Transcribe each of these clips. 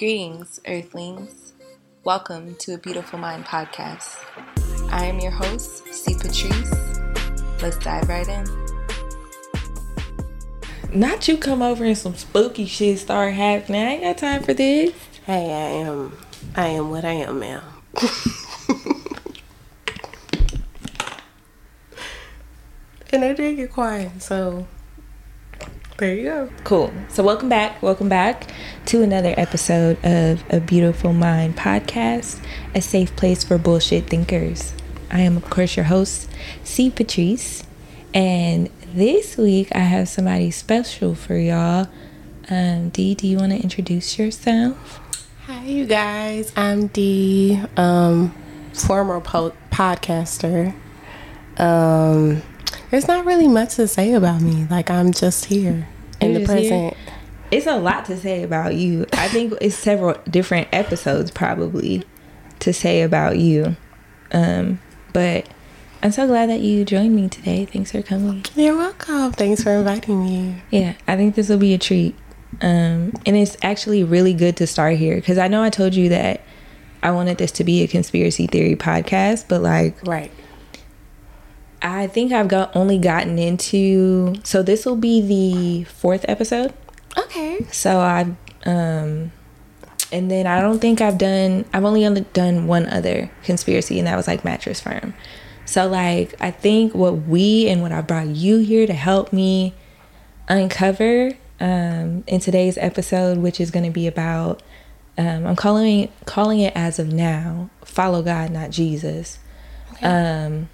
Greetings, Earthlings. Welcome to a Beautiful Mind podcast. I am your host, C. Patrice. Let's dive right in. Not you come over and some spooky shit start happening. I ain't got time for this. Hey, I am what I am now. And I did get quiet, so there you go. Cool. So welcome back to another episode of A Beautiful Mind podcast, a safe place for bullshit thinkers. I am, of course, your host, C. Patrice, and this week I have somebody special for y'all. Dee, do you want to introduce yourself? Hi, you guys. I'm Dee, former podcaster. There's not really much to say about me. Like, I'm just here in the present. It's a lot to say about you. I think it's several different episodes probably to say about you. But I'm so glad that you joined me today. Thanks for coming. You're welcome. Thanks for inviting me. Yeah, I think this will be a treat. And it's actually really good to start here because I know I told you that I wanted this to be a conspiracy theory podcast, but like... Right. I think I've only gotten into... So this will be the fourth episode. Okay. So I've... And then I don't think I've done... I've only done one other conspiracy, and that was like Mattress Firm. So like, I think what I brought you here to help me uncover in today's episode, which is going to be about... I'm calling it as of now, Follow God, Not Jesus. Okay.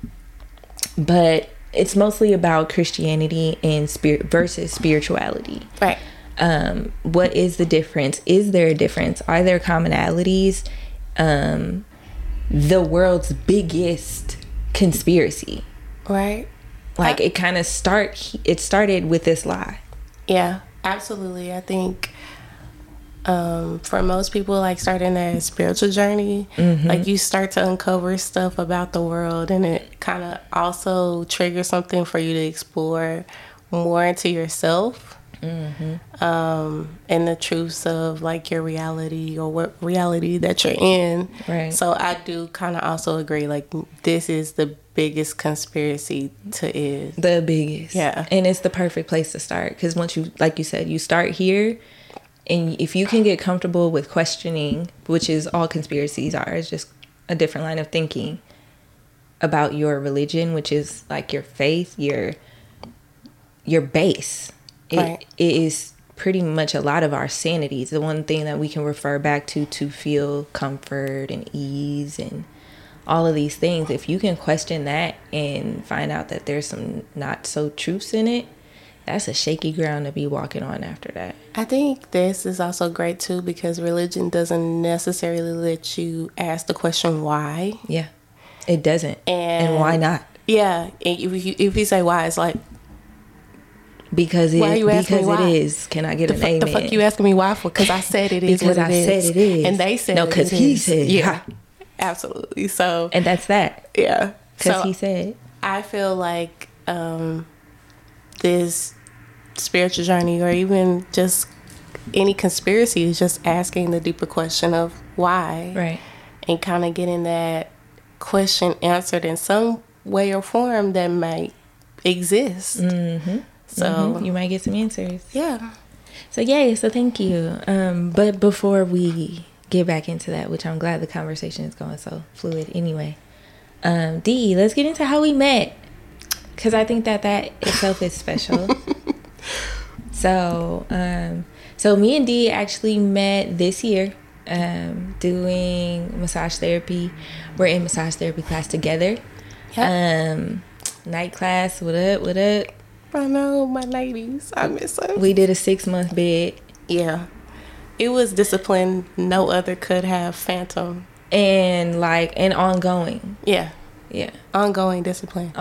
But it's mostly about Christianity and spirit versus spirituality. Right. What is the difference? Is there a difference? Are there commonalities? The world's biggest conspiracy. Right. Like it kind of started with this lie. Yeah, absolutely. I think for most people, like starting that spiritual journey, mm-hmm. like you start to uncover stuff about the world, and it kind of also triggers something for you to explore more into yourself, mm-hmm. And the truths of like your reality or what reality that you're in. Right. So I do kind of also agree, like this is the biggest conspiracy to is. The biggest. Yeah. And it's the perfect place to start because once you, like you said, you start here. And if you can get comfortable with questioning, which is all conspiracies are, it's just a different line of thinking about your religion, which is like your faith, your base. Right. It is pretty much a lot of our sanity. It's the one thing that we can refer back to feel comfort and ease and all of these things. If you can question that and find out that there's some not so truths in it, that's a shaky ground to be walking on after that. I think this is also great, too, because religion doesn't necessarily let you ask the question why. Yeah, it doesn't. And why not? Yeah. If you say why, it's like... Because it is. Can I get an amen? The fuck you asking me why for? Because I said it is what it is. Because I said it is. And they said it is. No, because he said. Yeah, absolutely. So... And that's that. Yeah. Because he said. I feel like... this spiritual journey or even just any conspiracy is just asking the deeper question of why, right, and kind of getting that question answered in some way or form that might exist, mm-hmm. so mm-hmm. you might get some answers. Yeah, so yay. So thank you. But before we get back into that, which I'm glad the conversation is going so fluid anyway, Dee, let's get into how we met. Because I think that itself is special. So me and Dee actually met this year doing massage therapy. We're in massage therapy class together. Yep. Night class, what up? I know, my ladies. I miss her. We did a 6-month bid. Yeah. It was discipline no other could have, phantom. And like, and ongoing. Yeah. Yeah. Ongoing discipline.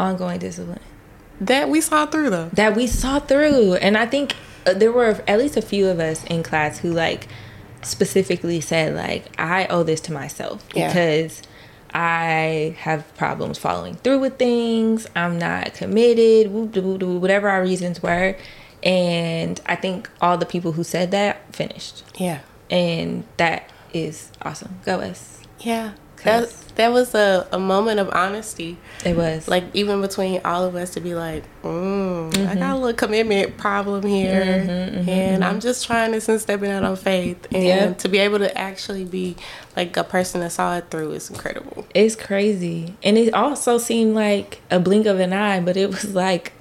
That we saw through. And I think there were at least a few of us in class who like specifically said like, I owe this to myself because I have problems following through with things. I'm not committed, whatever our reasons were. And I think all the people who said that finished. Yeah. And that is awesome. Go us. Yeah. That was a moment of honesty. It was. Like, even between all of us to be like, mm-hmm. I got a little commitment problem here. Mm-hmm, mm-hmm, and I'm just trying this and stepping out on faith. And to be able to actually be, like, a person that saw it through is incredible. It's crazy. And it also seemed like a blink of an eye, but it was, like,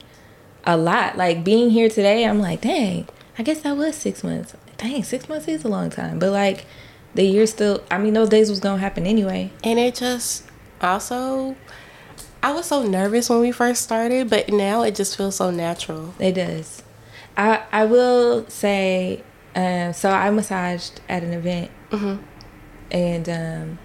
a lot. Like, being here today, I'm like, dang, I guess that was 6 months. Dang, 6 months is a long time. But, like... The year still, I mean, those days was going to happen anyway. And it just also, I was so nervous when we first started, but now it just feels so natural. It does. I will say, so I massaged at an event. Mm-hmm. And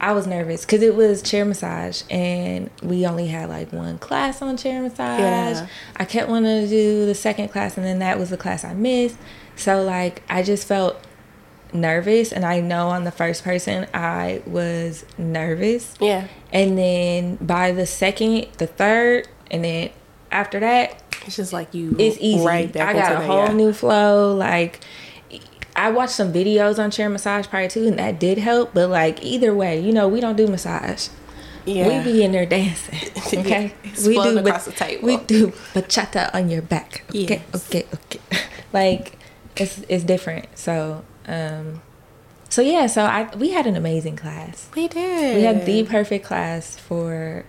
I was nervous because it was chair massage. And we only had like one class on chair massage. Yeah. I kept wanting to do the second class, and then that was the class I missed. So like, I just felt nervous, and I know on the first person I was nervous, and then by the second, the third, and then after that it's just like it's easy. Right back, I got a whole new flow. Like, I watched some videos on chair massage prior to, and that did help, but like either way, you know, we don't do massage. We be in there dancing, okay? We do bachata on your back, okay? Okay Like, it's different. So we had an amazing class. We did. We had the perfect class for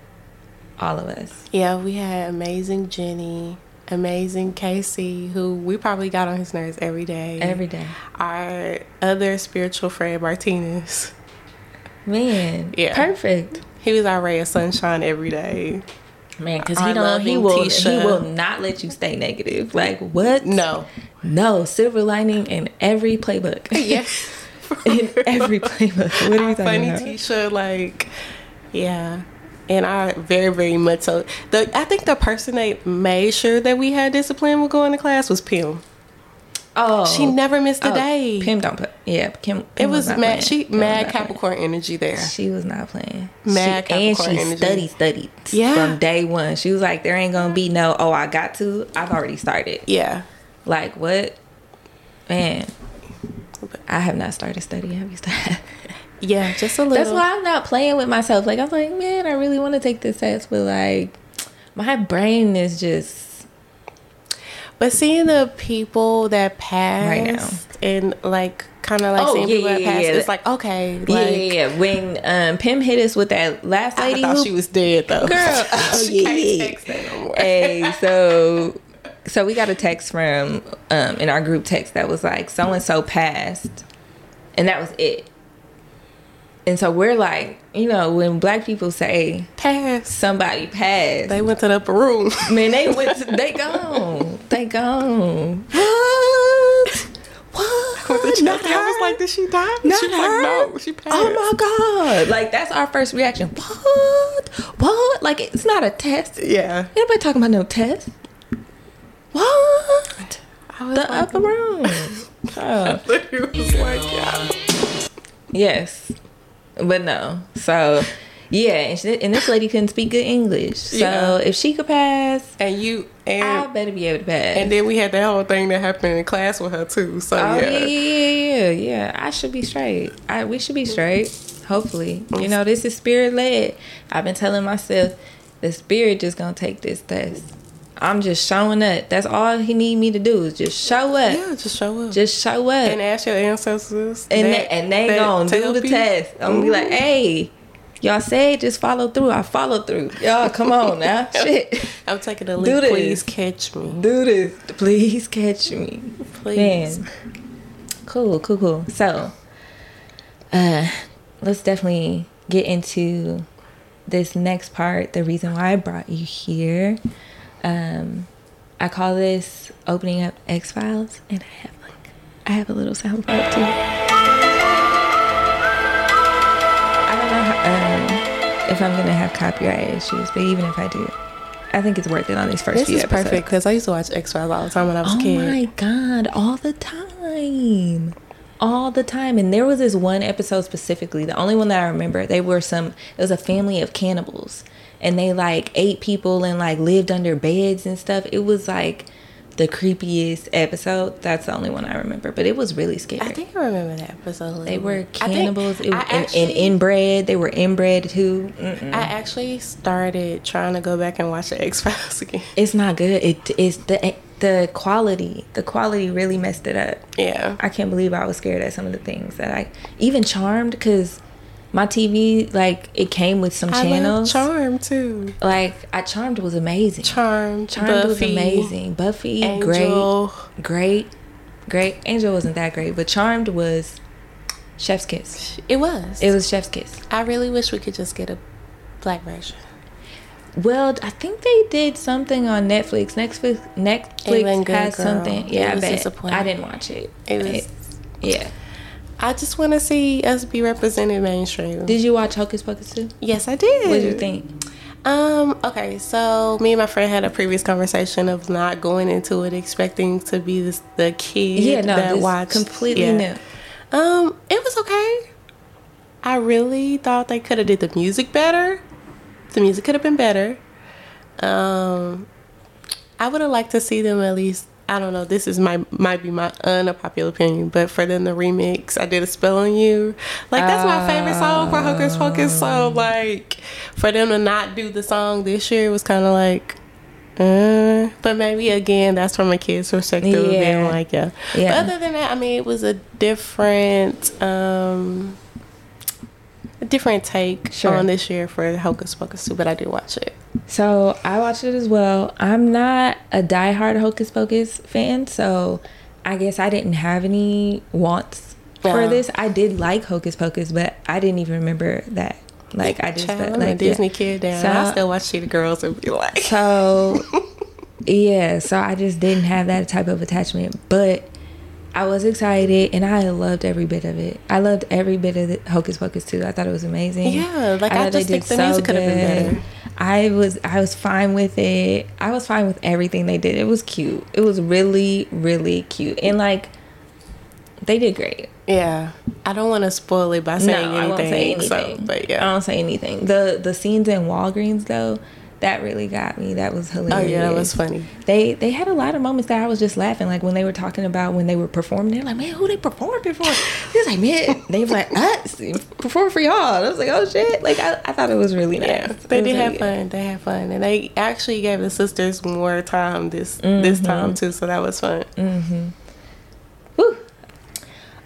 all of us. Yeah, we had amazing Jenny, amazing Casey, who we probably got on his nerves every day. Every day. Our other spiritual friend, Martinez. Man, yeah. Perfect. He was our ray of sunshine every day. Man, because he will not let you stay negative. Like, what? No, silver lining in every playbook. Yes. In every playbook. What are you talking about? Funny Tisha, like, yeah. And I very, very much so. I think the person that made sure that we had discipline would go into class was Pim. Oh. She never missed a day. Pim don't play. Yeah, Pim was not mad. Playing. She mad Capricorn energy there. She was not playing. Mad Capricorn energy. And she studied. Yeah. From day one. She was like, there ain't going to be no, oh, I got to. I've already started. Yeah. Like, what? Man, I have not started studying. Have you started? Yeah, just a little. That's why I'm not playing with myself. Like, I'm like, man, I really want to take this test, but like, my brain is just. But seeing the people that passed right now, and like, kind of like seeing people that passed, it's like, okay, like, yeah. When Pim hit us with that last lady, I thought she was dead though, girl. Oh, she can't text that no more. Hey, so. So we got a text from, in our group text that was like, so-and-so passed. And that was it. And so we're like, you know, when black people say, pass, somebody passed. They went to the upper room. Man, they gone. They gone. What? Not her? I was like, did she die? Not she her? Like, no, she passed. Oh my God. Like, that's our first reaction. What? Like, it's not a test. Yeah. Anybody talking about no test? What? I was the like, upper room. It was like, yeah. Yes, but no. So, yeah, and this lady couldn't speak good English. So if she could pass, and I better be able to pass. And then we had that whole thing that happened in class with her too. So yeah. I should be straight. We should be straight. Hopefully, you know, this is spirit led. I've been telling myself, the spirit just gonna take this test. I'm just showing up. That's all he need me to do is just show up. Yeah, just show up. Just show up. And ask your ancestors. And they gonna do the test. I'm gonna be like, hey, y'all said just follow through. I follow through. Y'all, come on now. Shit. I'm taking a leap. Please catch me. Do this. Please catch me. Please. Man. Cool. So, let's definitely get into this next part, the reason why I brought you here. I call this opening up X-Files, and I have a little sound part too. I don't know how, if I'm gonna have copyright issues, but even if I do, I think it's worth it on these first few episodes. This is perfect because I used to watch X-Files all the time when I was a kid. Oh my God, all the time. And there was this one episode specifically, the only one that I remember. It was a family of cannibals, and they like ate people and like lived under beds and stuff. It was like the creepiest episode, that's the only one I remember. But it was really scary. I think I remember that episode. They were cannibals and inbred. They were inbred too. Mm-mm. I actually started trying to go back and watch the X-Files again. It's not good. It's the quality. The quality really messed it up. Yeah. I can't believe I was scared at some of the things that I... Even Charmed, because... My TV, like, it came with some channels. I love Charmed, too. Like, Charmed was amazing. Charmed was amazing. Buffy, Angel. Great. Angel wasn't that great, but Charmed was Chef's Kiss. It was Chef's Kiss. I really wish we could just get a black version. Well, I think they did something on Netflix. Netflix has something. Yeah, I bet. I didn't watch it. Yeah. I just want to see us be represented mainstream. Did you watch Hocus Pocus too? Yes, I did. What did you think? Okay, so me and my friend had a previous conversation of not going into it expecting to be the kid that watched. Completely new. It was okay. I really thought they could have did the music better. The music could have been better. I would have liked to see them at least. I don't know. This is might be my unpopular opinion, but for them the remix, I Did a Spell on You. Like that's my favorite song for Hocus Pocus. So like for them to not do the song this year was kind of like, but maybe again that's from a kid's perspective. Yeah. Like yeah. But other than that, I mean it was a different take on this year for Hocus Pocus too. But I did watch it. So I watched it as well. I'm not a diehard Hocus Pocus fan, so I guess I didn't have any wants for this. I did like Hocus Pocus, but I didn't even remember that. Like I just felt like a Disney kid. Down. So, I still watch Cheetah Girls and be like, so yeah. So I just didn't have that type of attachment, but I was excited and I loved every bit of it. I loved every bit of the Hocus Pocus too. I thought it was amazing. Yeah, like I just think the music could have been better. I was fine with it. I was fine with everything they did. It was cute. It was really, really cute. And like they did great. Yeah. I don't want to spoil it by saying anything. I won't say anything. So, but yeah. I don't say anything. The scenes in Walgreens though, that really got me. That was hilarious. Oh yeah, that was funny. They had a lot of moments that I was just laughing. Like when they were talking about when they were performing, they're like, man, who they performed before? He was like, man, they were like, us perform for y'all. And I was like, oh shit. Like I thought it was really nice. Yeah, they did have fun. They had fun, and they actually gave the sisters more time this time too. So that was fun. Mm-hmm. Woo.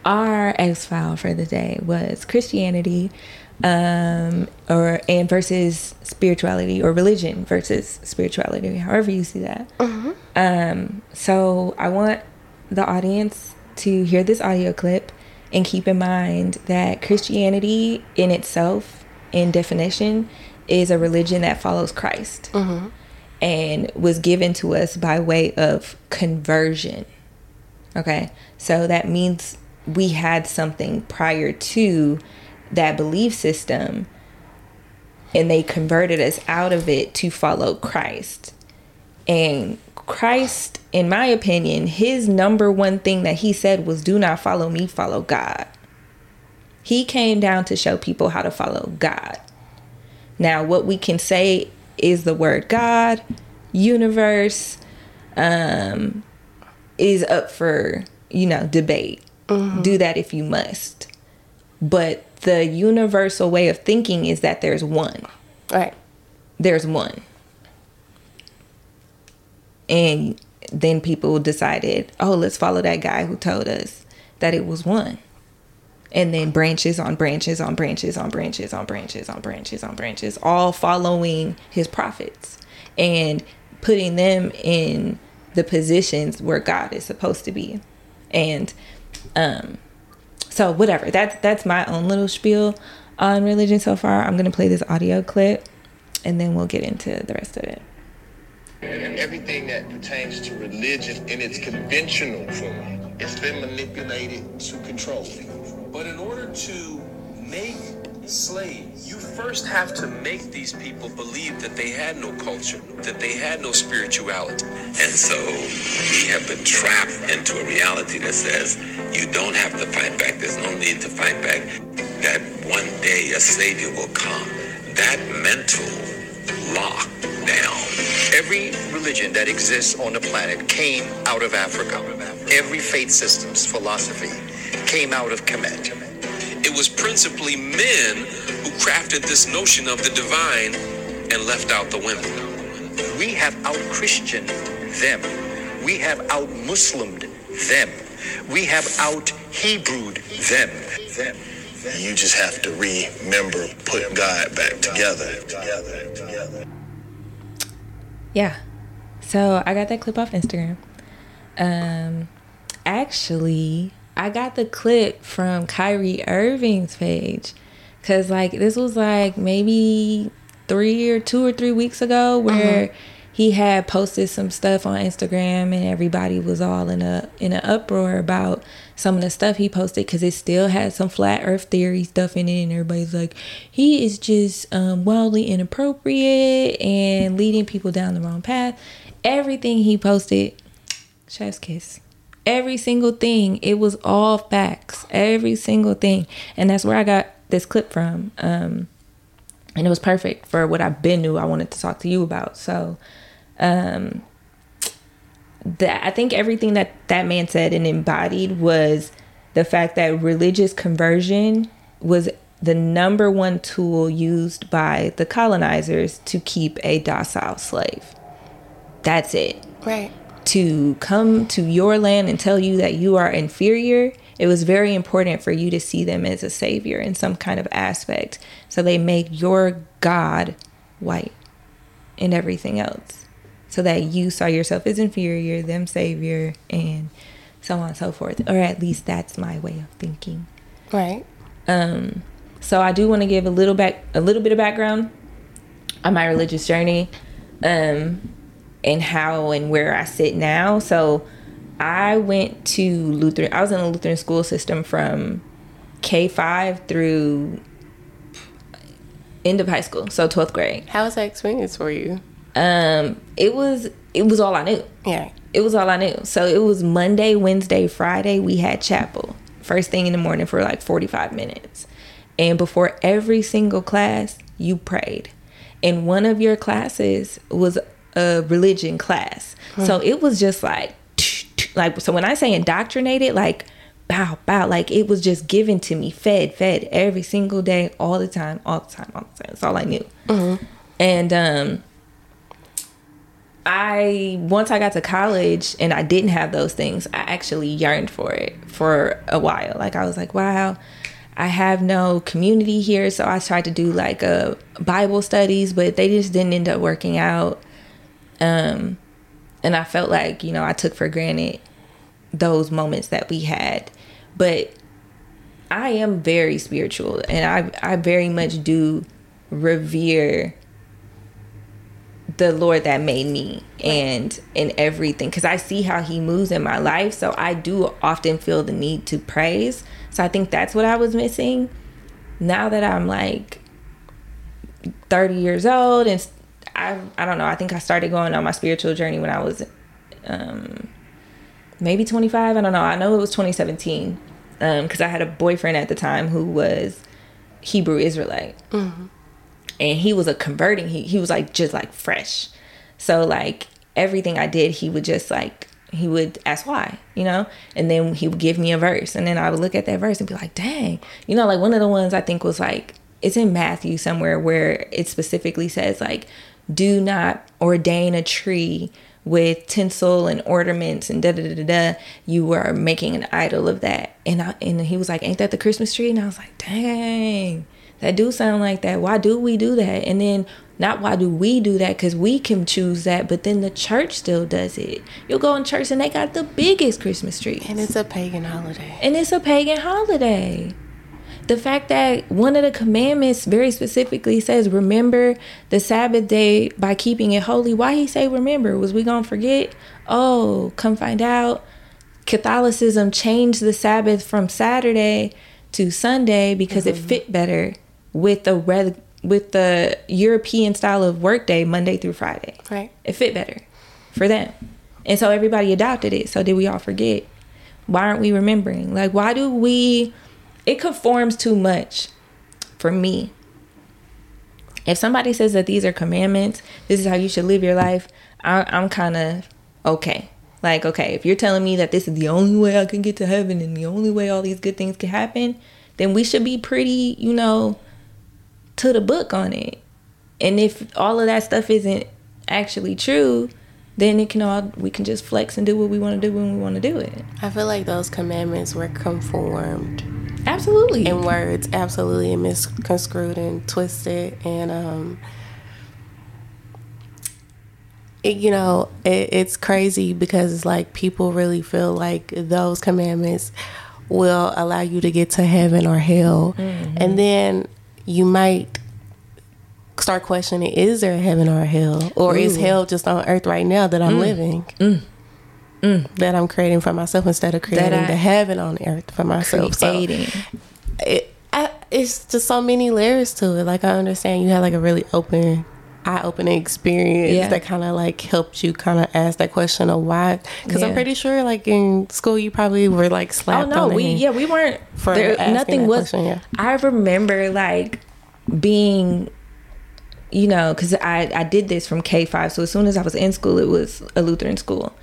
Our X-File for the day was Christianity. And versus spirituality, or religion versus spirituality, however you see that. Uh-huh. So I want the audience to hear this audio clip and keep in mind that Christianity in itself, in definition, is a religion that follows Christ. Uh-huh. And was given to us by way of conversion. Okay, so that means we had something prior to that belief system, and they converted us out of it to follow Christ. And Christ, in my opinion, his number one thing that he said was, do not follow me, follow God. He came down to show people how to follow God. Now, what we can say is the word God, universe, is up for, debate. Mm-hmm. Do that if you must. But the universal way of thinking is that there's one. Right. There's one. And then people decided, oh, let's follow that guy who told us that it was one. And then branches on branches on branches on branches on branches on branches on branches, all following his prophets and putting them in the positions where God is supposed to be. And, so whatever, that's my own little spiel on religion so far. I'm going to play this audio clip and then we'll get into the rest of it. Everything that pertains to religion in its conventional form, it's been manipulated to control. But in order to make slaves, you first have to make these people believe that they had no culture, that they had no spirituality. And so we have been trapped into a reality that says you don't have to fight back, there's no need to fight back, that one day a savior will come. That mental lock now. Every religion that exists on the planet came out of Africa. Every faith system's philosophy came out of Kemet. It was principally men who crafted this notion of the divine and left out the women. We have out-Christianed them. We have out-Muslimed them. We have out-Hebrewed them. You just have to remember, put God back together. Yeah. So I got that clip off Instagram. Actually, I got the clip from Kyrie Irving's page. Because, like, this was, like, maybe 2 or 3 weeks ago where he had posted some stuff on Instagram and everybody was all in an uproar about some of the stuff he posted because it still had some flat earth theory stuff in it, and everybody's like, he is just wildly inappropriate and leading people down the wrong path. Everything he posted, chef's kiss. Every single thing, it was all facts. Every single thing. And that's where I got this clip from. And it was perfect for what I've been knew I wanted to talk to you about. So I think everything that man said and embodied was the fact that religious conversion was the number one tool used by the colonizers to keep a docile slave. That's it. Right. To come to your land and tell you that you are inferior, it was very important for you to see them as a savior in some kind of aspect. So they make your God white and everything else so that you saw yourself as inferior, them savior, and so on and so forth. Or at least that's my way of thinking. Right. So I do want to give a little bit of background on my religious journey and how and where I sit now. So I went to Lutheran. I was in the Lutheran school system from K-5 through end of high school, so 12th grade. How was that experience for you? It was all I knew. Yeah. It was all I knew. So it was Monday, Wednesday, Friday. We had chapel first thing in the morning for like 45 minutes. And before every single class, you prayed. And one of your classes was a religion class. Hmm. So it was just like, so when I say indoctrinated, like, bow, like it was just given to me, fed every single day, all the time. That's all I knew. Mm-hmm. And once I got to college and I didn't have those things, I actually yearned for it for a while. Like I was like, wow, I have no community here. So I tried to do like a Bible studies, but they just didn't end up working out. And I felt like, you know, I took for granted those moments that we had. But I am very spiritual, and I very much do revere the Lord that made me and in everything, because I see how he moves in my life. So I do often feel the need to praise. So I think that's what I was missing. Now that I'm like 30 years old and I don't know. I think I started going on my spiritual journey when I was maybe 25. I don't know. I know it was 2017 because I had a boyfriend at the time who was Hebrew Israelite. Mm-hmm. And he was a converting. He was like just like fresh. So like everything I did, he would just like, he would ask why, you know, and then he would give me a verse. And then I would look at that verse and be like, dang, you know, like one of the ones I think was like, it's in Matthew somewhere where it specifically says like, do not ordain a tree with tinsel and ornaments and da-da-da-da-da. You were making an idol of that. And he was like, ain't that the Christmas tree? And I was like, dang, that do sound like that. Why do we do that? And then not why do we do that, because we can choose that, but then the church still does it. You'll go in church and they got the biggest Christmas tree. And it's a pagan holiday. The fact that one of the commandments very specifically says, remember the Sabbath day by keeping it holy. Why he say remember? Was we going to forget? Oh, come find out. Catholicism changed the Sabbath from Saturday to Sunday because it fit better with the European style of workday, Monday through Friday. Right. It fit better for them. And so everybody adopted it. So did we all forget? Why aren't we remembering? Like, why do we... It conforms too much for me. If somebody says that these are commandments, this is how you should live your life, I'm kind of okay. Like, okay, if you're telling me that this is the only way I can get to heaven and the only way all these good things can happen, then we should be pretty, you know, to the book on it. And if all of that stuff isn't actually true, then we can just flex and do what we want to do when we want to do it. I feel like those commandments were conformed. Absolutely. In words, absolutely misconstrued and twisted. And, it's crazy because it's like people really feel like those commandments will allow you to get to heaven or hell. Mm-hmm. And then you might start questioning, is there a heaven or a hell? Or is hell just on earth right now that I'm living? Mm. Mm. That I'm creating for myself instead of creating the heaven on earth for myself. Creating. So it's just so many layers to it. Like, I understand you had like a really eye-opening experience that kind of like helped you kind of ask that question of why, because I'm pretty sure like in school you probably were like slapped on the hand. We weren't for there, nothing was question, I remember like being, you know, because I did this from K-5, so as soon as I was in school it was a Lutheran school,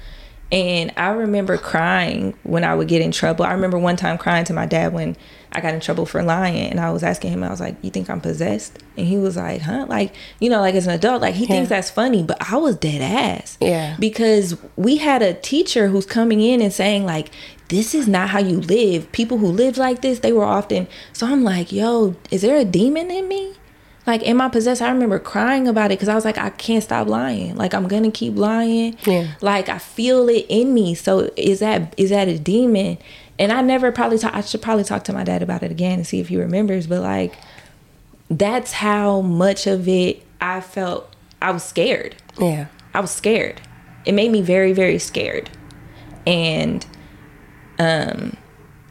and I remember crying when I would get in trouble. I remember one time crying to my dad when I got in trouble for lying, and I was asking him, I was like, you think I'm possessed? And he was like, huh? Like, you know, like as an adult, like he thinks that's funny, but I was dead ass. Yeah. Because we had a teacher who's coming in and saying like, this is not how you live. People who live like this, they were often. So I'm like, yo, is there a demon in me? Like, am I possessed? I remember crying about it because I was like, I can't stop lying. Like, I'm going to keep lying. Yeah. Like, I feel it in me. So is that a demon? And I should probably talk to my dad about it again and see if he remembers. But like, that's how much of it I felt. I was scared. Yeah. I was scared. It made me very, very scared. And,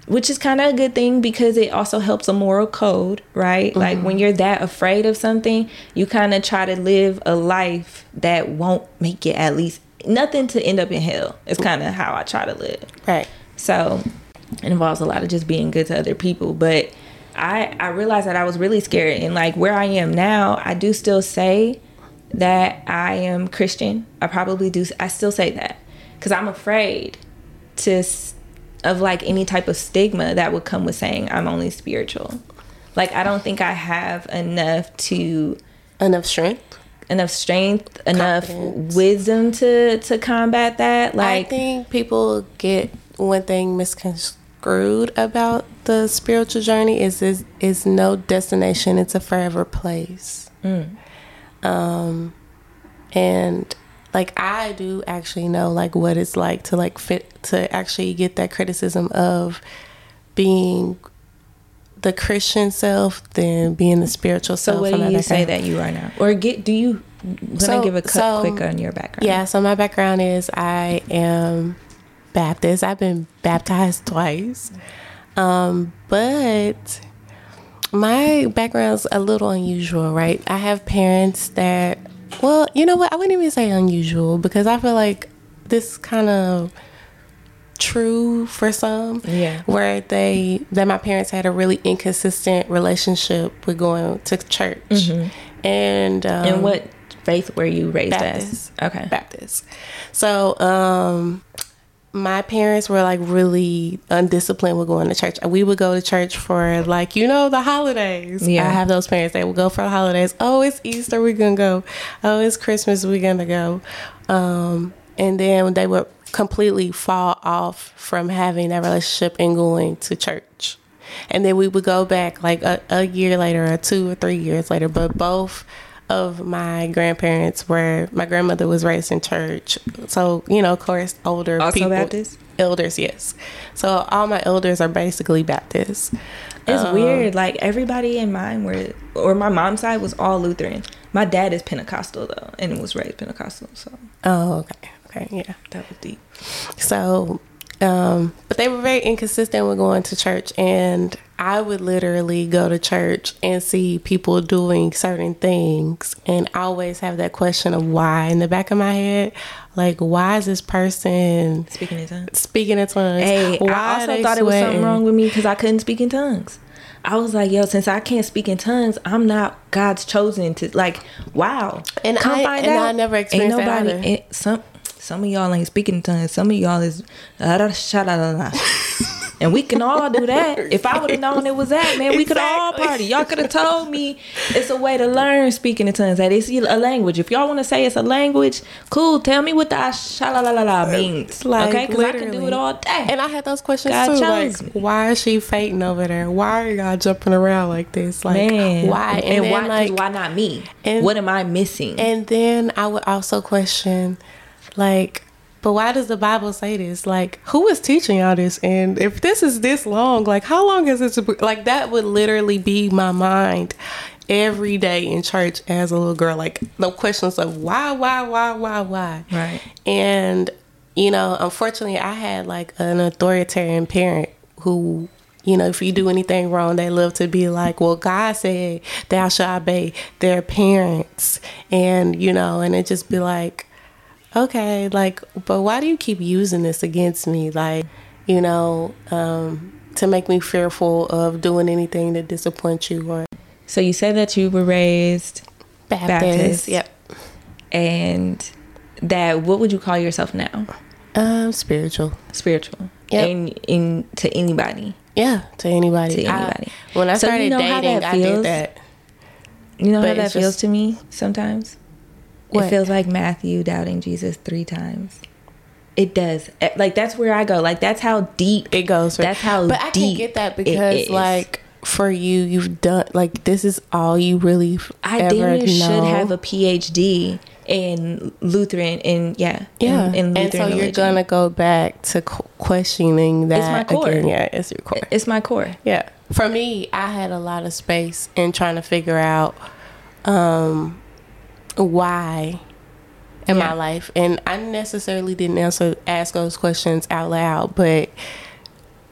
which is kind of a good thing because it also helps a moral code, right? Mm-hmm. Like when you're that afraid of something, you kind of try to live a life that won't make it, at least nothing to end up in hell. It's kind of how I try to live. Right. So it involves a lot of just being good to other people. But I realized that I was really scared. And like where I am now, I do still say that I am Christian. I probably do. I still say that because I'm afraid of like any type of stigma that would come with saying I'm only spiritual. Like, I don't think I have enough strength, enough confidence, wisdom to combat that. Like, I think people get one thing misconstrued about the spiritual journey is no destination. It's a forever place. Mm. And like, I do actually know like what it's like to like fit to actually get that criticism of being the Christian self than being the spiritual self. So what do you say that you are now? Or give a quick on your background? Yeah, so my background is I am Baptist. I've been baptized twice. But my background's a little unusual, right? I have parents that, well, you know what? I wouldn't even say unusual because I feel like this kind of true for some, where that my parents had a really inconsistent relationship with going to church. Mm-hmm. And what faith were you raised as? Okay. Baptist. So, my parents were like really undisciplined with going to church. We would go to church for like, you know, the holidays. Yeah. I have those parents that will go for the holidays. Oh, it's Easter, we're going to go. Oh, it's Christmas, we're going to go. And then they would completely fall off from having that relationship and going to church. And then we would go back like a year later or 2 or 3 years later. But both of my grandparents were, my grandmother was raised in church. So, you know, of course, older also people. Also Baptist? Elders, yes. So all my elders are basically Baptist. It's weird. Like everybody in mine or my mom's side was all Lutheran. My dad is Pentecostal though, and was raised Pentecostal. So. Oh, okay. Okay. Yeah. That was deep. So, but they were very inconsistent with going to church, and I would literally go to church and see people doing certain things and always have that question of why in the back of my head. Like, why is this person speaking in tongues? Hey, why I also thought it was something wrong with me because I couldn't speak in tongues. I was like, yo, since I can't speak in tongues, I'm not God's chosen to, like, wow. And I never experienced that either. Some of y'all ain't speaking in tongues. Some of y'all is and we can all do that. If I would have known it was that, man, we could all party. Y'all could have told me it's a way to learn speaking in tongues, that it's a language. If y'all want to say it's a language, cool. Tell me what the shalalalala means, like, okay? Because I can do it all day. And I had those questions God too. Like, why is she fainting over there? Why are y'all jumping around like this? Like, man. Why? And then, why not me? And what am I missing? And then I would also question, like, but why does the Bible say this? Like, who is teaching y'all this? And if this is this long, like, how long is it? Like, that would literally be my mind every day in church as a little girl. Like, the questions of why? Right. And, you know, unfortunately, I had, like, an authoritarian parent who, you know, if you do anything wrong, they love to be like, well, God said thou shalt obey their parents. And, you know, and it just be like, okay, like, but why do you keep using this against me? Like, you know, to make me fearful of doing anything to disappoint you. Or so you said that you were raised Baptist. Yep. And that, what would you call yourself now? Spiritual. Yep. In to anybody. Yeah, to anybody. When I started dating, I did that. You know how that feels to me sometimes? What? It feels like Matthew doubting Jesus 3 times. It does. Like, that's where I go. Like, that's how deep it goes. That's how deep. But I can get that because, like, for you, you've done, like, this is all you really ever know. Should have a PhD in Lutherin, and yeah. And so you're gonna go back to questioning that. It's my core. Again. Yeah, it's your core. It's my core. Yeah. For me, I had a lot of space in trying to figure out. Why in my life, and I necessarily didn't ask those questions out loud, but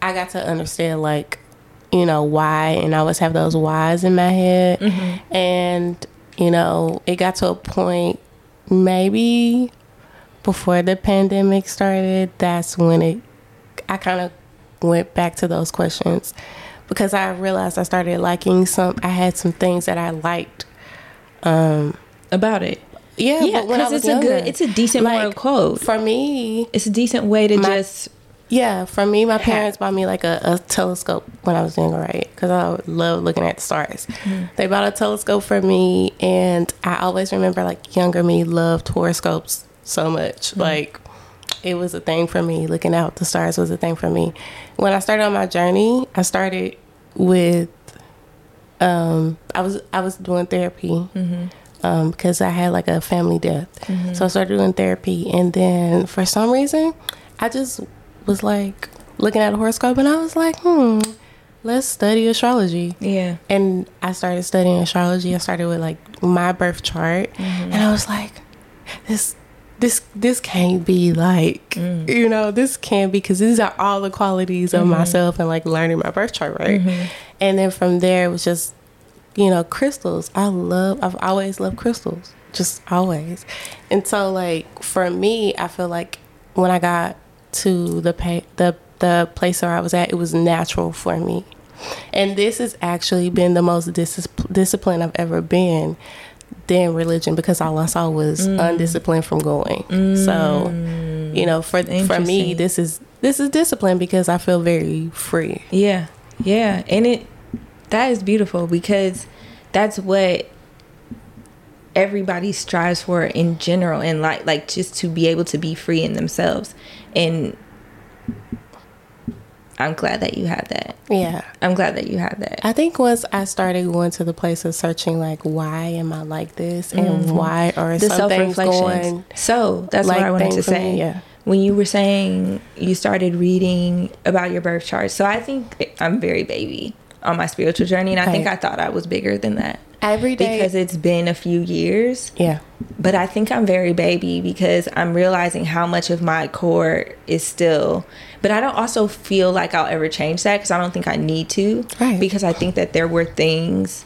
I got to understand, like, you know, why, and I always have those whys in my head. Mm-hmm. And, you know, it got to a point maybe before the pandemic started, that's when I kind of went back to those questions, because I realized I started liking I had some things that I liked about it. Yeah, because it's a decent, like, moral code. For me, it's a decent way to my parents bought me, like, a telescope when I was younger, right? Because I love looking at the stars. Mm-hmm. They bought a telescope for me, and I always remember, like, younger me loved horoscopes so much. Mm-hmm. Like, it was a thing for me. Looking out the stars was a thing for me. When I started on my journey, I started with I was doing therapy. Mm-hmm. Because I had, like, a family death. Mm-hmm. So I started doing therapy, and then for some reason I just was, like, looking at a horoscope, and I was like, let's study astrology. Yeah. And I started studying astrology. I started with, like, my birth chart. Mm-hmm. And I was like, this can't be, like, you know, this can't be, because these are all the qualities of myself, and, like, learning my birth chart, right? Mm-hmm. And then from there it was just, you know, crystals. I've always loved crystals. Just always. And so, like, for me, I feel like when I got to the place where I was at, it was natural for me. And this has actually been the most disciplined I've ever been than religion, because all I saw was undisciplined from going. So, you know, for me, this is discipline, because I feel very free. Yeah. Yeah. And that is beautiful, because that's what everybody strives for in general in life, like, just to be able to be free in themselves. And I'm glad that you had that. Yeah. I think once I started going to the place of searching, like, why am I like this? And why are some things going? So that's what I wanted to say. Yeah. When you were saying you started reading about your birth chart. So I think I'm very baby on my spiritual journey, and I think I thought I was bigger than that every day, because it's been a few years, but I think I'm very baby, because I'm realizing how much of my core is still, but I don't also feel like I'll ever change that, because I don't think I need to, because I think that there were things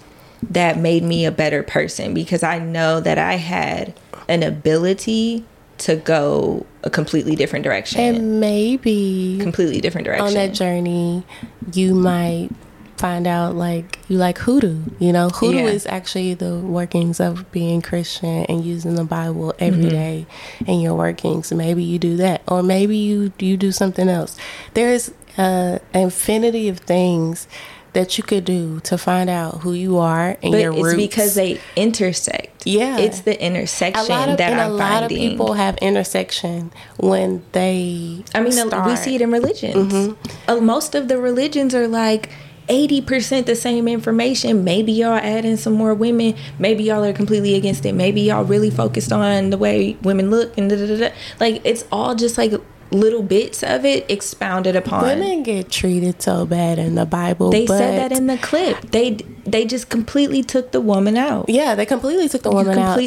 that made me a better person, because I know that I had an ability to go a completely different direction, and maybe on that journey you might find out, like, you like hoodoo, you know? Hoodoo is actually the workings of being Christian and using the Bible every day in your workings. Maybe you do that, or maybe you do something else. There is an infinity of things that you could do to find out who you are and your roots. But it's because they intersect. Yeah. It's the intersection that I'm finding. And a lot of people have intersection when they start. We see it in religions. Mm-hmm. Most of the religions are like 80% the same information. Maybe y'all add in some more women. Maybe y'all are completely against it. Maybe y'all really focused on the way women look and da-da-da-da. Like, it's all just like little bits of it expounded upon. Women get treated so bad in the Bible. They said that in the clip. They just completely took the woman out. Yeah, they completely took the woman out.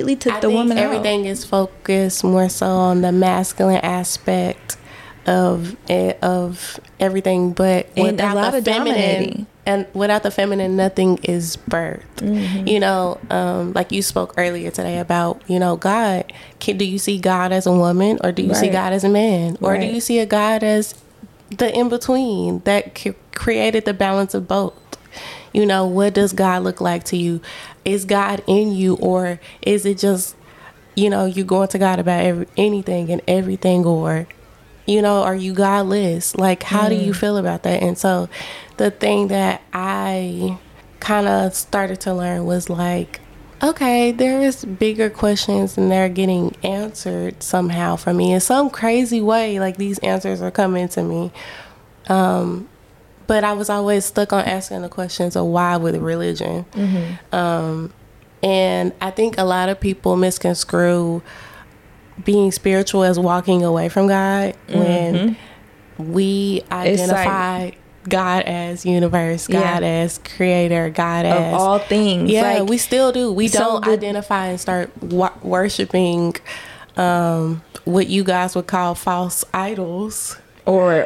Everything is focused more so on the masculine aspect of everything, but without the feminine, nothing is birthed. Mm-hmm. You know, like you spoke earlier today about, you know, God. Do you see God as a woman, or do you see God as a man? Or do you see a God as the in-between that created the balance of both? You know, what does God look like to you? Is God in you, or is it just, you know, you going to God about anything and everything, or, you know, are you godless? Like, how do you feel about that? And so the thing that I kind of started to learn was like, okay, there is bigger questions and they're getting answered somehow for me in some crazy way. Like, these answers are coming to me. But I was always stuck on asking the questions of why with religion. Mm-hmm. And I think a lot of people misconstrue being spiritual as walking away from God, when we identify God as universe, God as creator, God as all things. Yeah, like, we still do. We don't identify and start worshiping what you guys would call false idols, or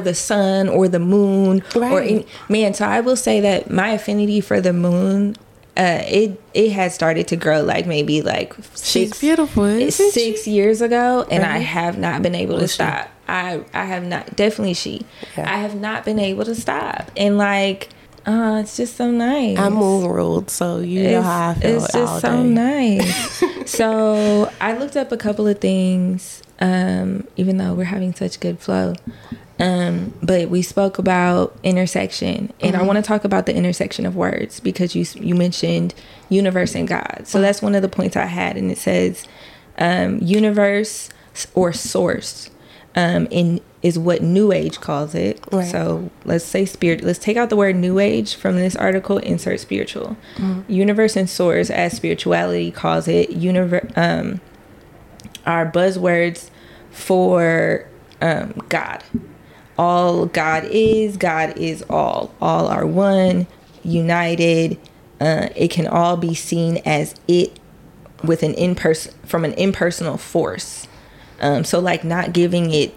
the sun or the moon. Right. So I will say that my affinity for the moon, it has started to grow, like maybe like six years ago, and I have not been able to stop. I have not, definitely she. Yeah. I have not been able to stop, and like, it's just so nice. I'm moon ruled, so you know how I feel. It's just so nice. So I looked up a couple of things, even though we're having such good flow. But we spoke about intersection, and I want to talk about the intersection of words, because you mentioned universe and God. So that's one of the points I had, and it says universe or source is what New Age calls it. Right. So let's say spirit. Let's take out the word New Age from this article. Insert spiritual. Mm-hmm. Universe and source, as spirituality calls it, are buzzwords for God. All God is all. All are one, united. It can all be seen as it with from an impersonal force. So like not giving it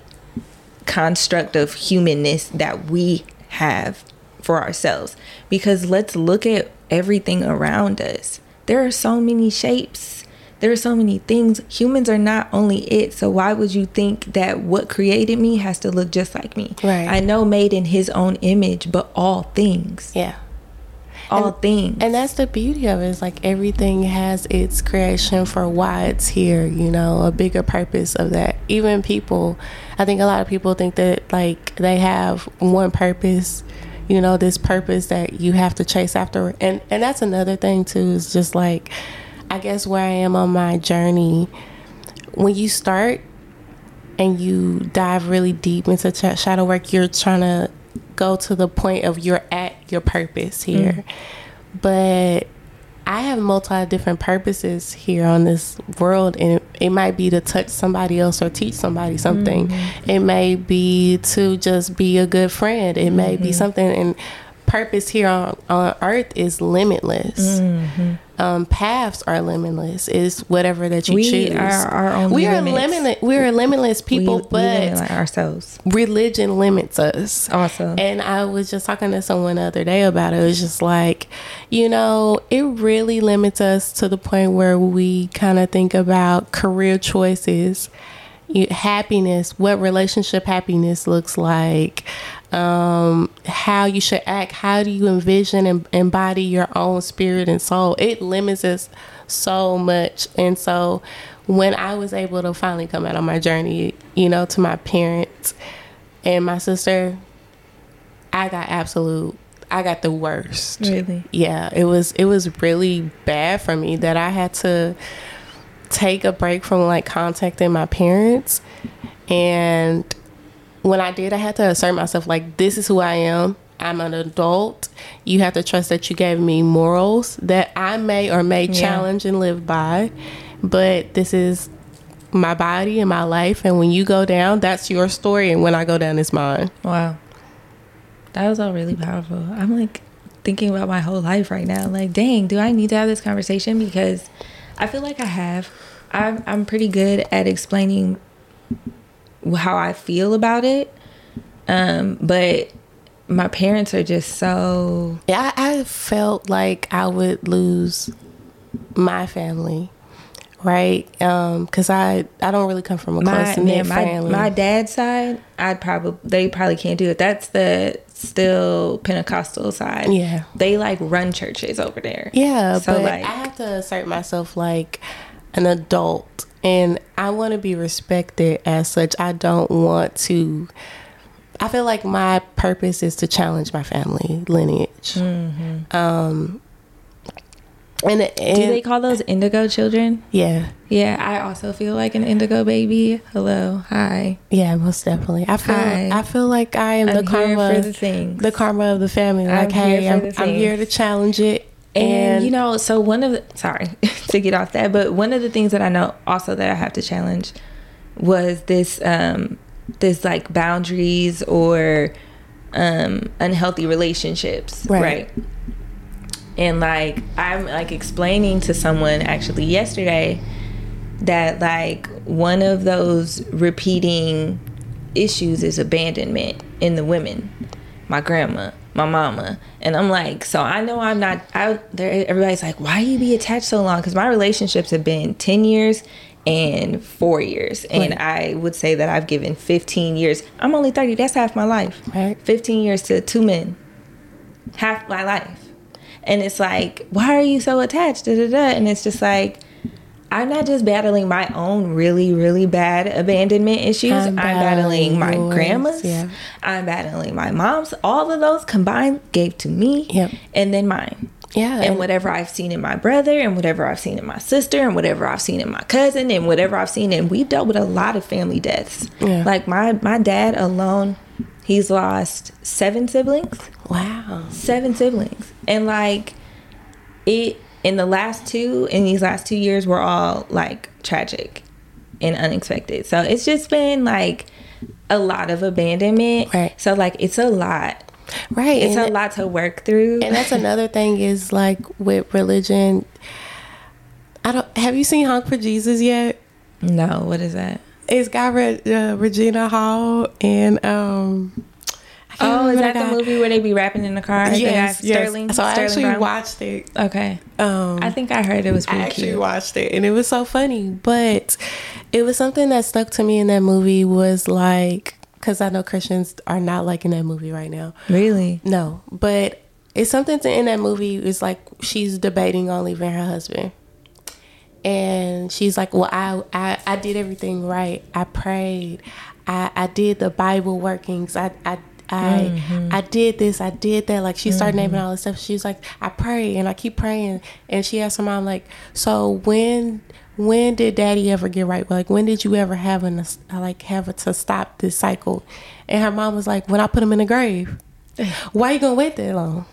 construct of humanness that we have for ourselves. Because let's look at everything around us. There are so many shapes. There are so many things. Humans are not only it. So why would you think that what created me has to look just like me? Right. I know made in his own image, but all things. Yeah. All things. And that's the beauty of it. It's like everything has its creation for why it's here, you know, a bigger purpose of that. Even people, I think a lot of people think that like they have one purpose, you know, this purpose that you have to chase after. And that's another thing too, is just like, I guess where I am on my journey, when you start and you dive really deep into shadow work, you're trying to go to the point of you're at your purpose here. Mm-hmm. But I have multi different purposes here on this world, and it might be to touch somebody else or teach somebody something. Mm-hmm. It may be to just be a good friend. It may be something, and purpose here on earth is limitless. Mm-hmm. Paths are limitless. It's whatever that you choose. We are our own limits. We are limitless people, but ourselves. Religion limits us. Awesome. And I was just talking to someone the other day about it. It was just like, you know, it really limits us to the point where we kind of think about career choices happiness, what relationship happiness looks like, how you should act, how do you envision and embody your own spirit and soul. It limits us so much. And so when I was able to finally come out on my journey, you know, to my parents and my sister, I got the worst. Really? Yeah, it was really bad for me that I had to take a break from like contacting my parents. And when I did, I had to assert myself, like, this is who I am. I'm an adult. You have to trust that you gave me morals that I may or may challenge and live by. But this is my body and my life. And when you go down, that's your story. And when I go down, it's mine. Wow. That was all really powerful. I'm like thinking about my whole life right now. Like, dang, do I need to have this conversation? Because I feel like I have. I'm pretty good at explaining how I feel about it. But my parents are just so... Yeah, I felt like I would lose my family, right? Because I don't really come from a close-knit family. My dad's side, they probably can't do it. That's the... still Pentecostal side. Yeah. They like run churches over there. Yeah. So but like, I have to assert myself like an adult, and I want to be respected as such. I feel like my purpose is to challenge my family lineage. Mm-hmm. And do they call those indigo children? Yeah. Yeah, I also feel like an indigo baby. Hello. Hi. Yeah, most definitely. I feel like I am the karma of the family. Like, hey, I'm here to challenge it. And you know, so sorry to get off that, but one of the things that I know also that I have to challenge was this like boundaries or unhealthy relationships. Right? And like, I'm like explaining to someone actually yesterday that like one of those repeating issues is abandonment in the women, my grandma, my mama. And I'm like, so I know I'm not out there. Everybody's like, why you be attached so long? Because my relationships have been 10 years and 4 years. And I would say that I've given 15 years. I'm only 30. That's half my life. Right? 15 years to 2 men, half my life. And it's like, why are you so attached? And it's just like, I'm not just battling my own really, really bad abandonment issues. I'm battling my grandma's. Yeah. I'm battling my mom's. All of those combined gave to me. Yep. And then mine. Yeah. And whatever I've seen in my brother, and whatever I've seen in my sister, and whatever I've seen in my cousin, and whatever I've seen. And we've dealt with a lot of family deaths. Yeah. Like my dad alone, he's lost 7 siblings. Wow. 7 siblings. And like in these last two years were all like tragic and unexpected. So it's just been like a lot of abandonment. Right. So like it's a lot. Right. It's a lot to work through. And that's another thing is like with religion. Have you seen Honk for Jesus yet? No. What is that? It's got Regina Hall and oh, is that the movie where they be rapping in the car? Yes. Sterling. So I actually watched it. Okay. I think I heard it was pretty cute. I actually watched it, and it was so funny. But it was something that stuck to me in that movie was like, because I know Christians are not liking that movie right now. Really? No. But it's something in that movie is like she's debating on leaving her husband. And she's like, well, I did everything right. I prayed. I did the Bible workings. I did this, I did that. Like, she started naming all this stuff. She was like, I pray and I keep praying. And she asked her mom, like, so when did daddy ever get right? Like, when did you ever have to stop this cycle? And her mom was like, when I put him in the grave. Why are you going to wait that long?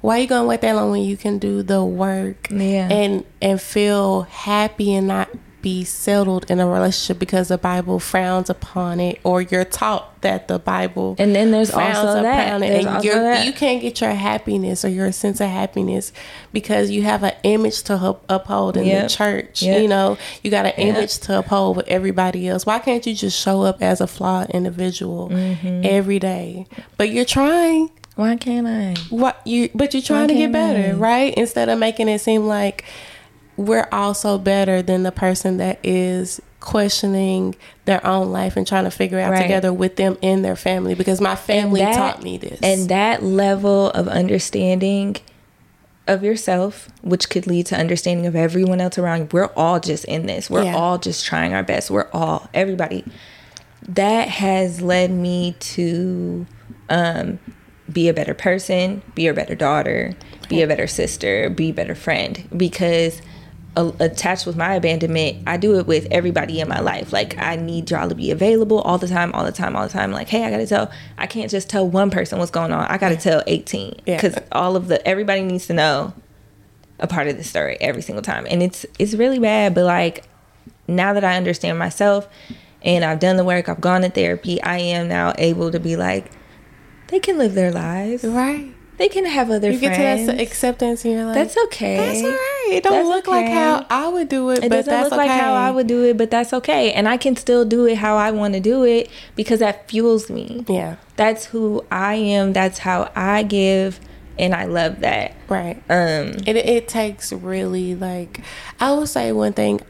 Why are you going to wait that long when you can do the work and feel happy and not be settled in a relationship because the Bible frowns upon it, or you're taught that the Bible and then there's also that. You can't get your happiness or your sense of happiness because you have an image to uphold in the church. Yep. You know, you got an image to uphold with everybody else. Why can't you just show up as a flawed individual every day? But you're trying. Why can't I? But you're trying to get better, right? Instead of making it seem like we're also better than the person that is questioning their own life and trying to figure out together with them and their family, because my family taught me this. And that level of understanding of yourself, which could lead to understanding of everyone else around you. We're all just in this. We're all just trying our best. We're all, everybody. That has led me to be a better person, be a better daughter, be a better sister, be a better friend, because attached with my abandonment, I do it with everybody in my life. Like, I need y'all to be available all the time. Like, hey, I gotta tell, I can't just tell one person what's going on. I gotta tell 18, because everybody needs to know a part of the story every single time. And it's really bad. But like, now that I understand myself and I've done the work, I've gone to therapy, I am now able to be like, they can live their lives. Right. They can have other friends. You get to that acceptance in your life. That's okay. That's all right. It don't look like how I would do it, but that's okay. It doesn't look like how I would do it, but that's okay. And I can still do it how I want to do it, because that fuels me. Yeah. That's who I am. That's how I give. And I love that. Right. It takes really, like, I will say one thing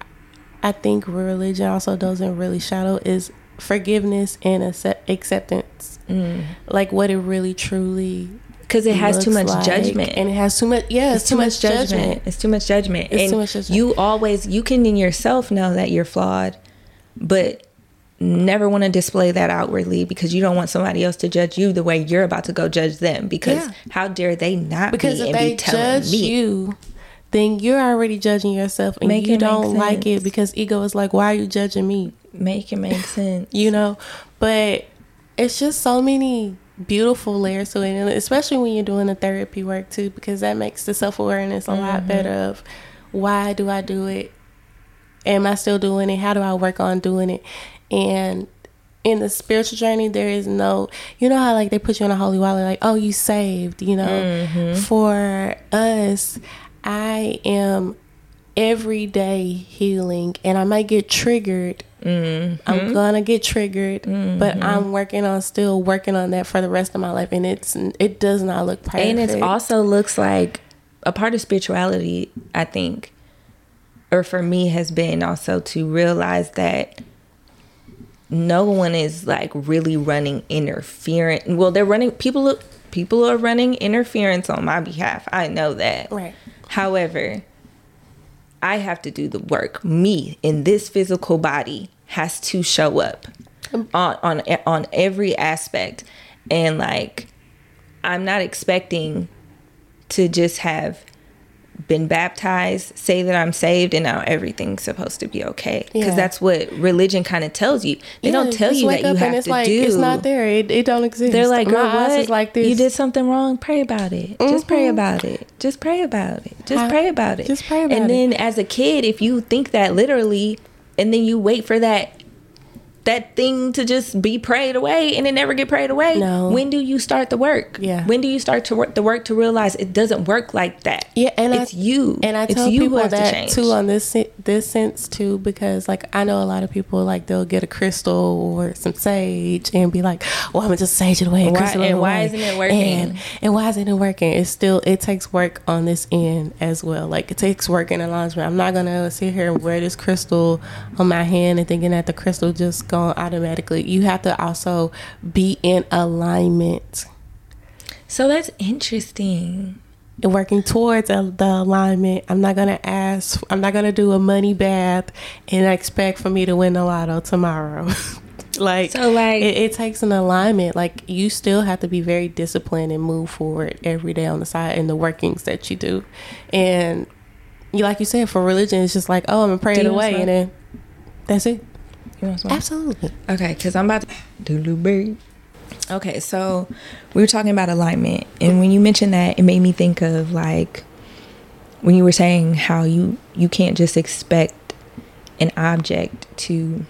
I think religion also doesn't really shadow is forgiveness and acceptance. Mm. Like, what it really truly... Because it has too much judgment. And it has too much, it's too much judgment. It's too much judgment. You can in yourself know that you're flawed, but never want to display that outwardly, because you don't want somebody else to judge you the way you're about to go judge them. Because how dare they not be and be telling me. Because if they judge you, then you're already judging yourself, and you don't like it, because ego is like, why are you judging me? Make it make sense. You know? But it's just so many... beautiful layers to it, and especially when you're doing the therapy work too, because that makes the self-awareness a lot better of, why do I do it? Am I still doing it? How do I work on doing it? And in the spiritual journey, there is no, you know how like they put you in a holy wallet, like, oh, you saved, you know? For us, I am everyday healing, and I might get triggered. I'm gonna get triggered, but I'm still working on that for the rest of my life, and it does not look perfect. And it also looks like a part of spirituality, I think, or for me, has been also to realize that no one is like really running interference. Well, they're running people are running interference on my behalf. I know that. Right. However, I have to do the work. Me in this physical body has to show up on every aspect. And like, I'm not expecting to just have been baptized, say that I'm saved, and now everything's supposed to be okay. Because that's what religion kind of tells you. They don't tell you that you have to do. It's not there. It don't exist. They're like, girl, what? Like this. You did something wrong. Pray about it. Just pray about it. Just pray about it. Just pray about it. Just pray about it. And then as a kid, if you think that literally, and then you wait for that thing to just be prayed away, and it never get prayed away. No. When do you start the work? Yeah. When do you start to work the work to realize it doesn't work like that? Yeah, and it's you. And I tell people that too on this sense too, because like I know a lot of people, like they'll get a crystal or some sage and be like, "Well, I'm gonna just sage it away." Why isn't it working? And why isn't it working? It takes work on this end as well. Like it takes work in alignment. I'm not gonna sit here and wear this crystal on my hand and thinking that the crystal just on automatically. You have to also be in alignment. So that's interesting. And working towards the alignment. I'm not gonna do a money bath and expect for me to win the lotto tomorrow. Like, so like it takes an alignment. Like you still have to be very disciplined and move forward every day on the side in the workings that you do. And like you said, for religion, it's just like, oh, I'm gonna pray it away, and then that's it. Absolutely. Okay, because I'm about to do. Okay, so we were talking about alignment, and when you mentioned that, it made me think of like when you were saying how you can't just expect an object to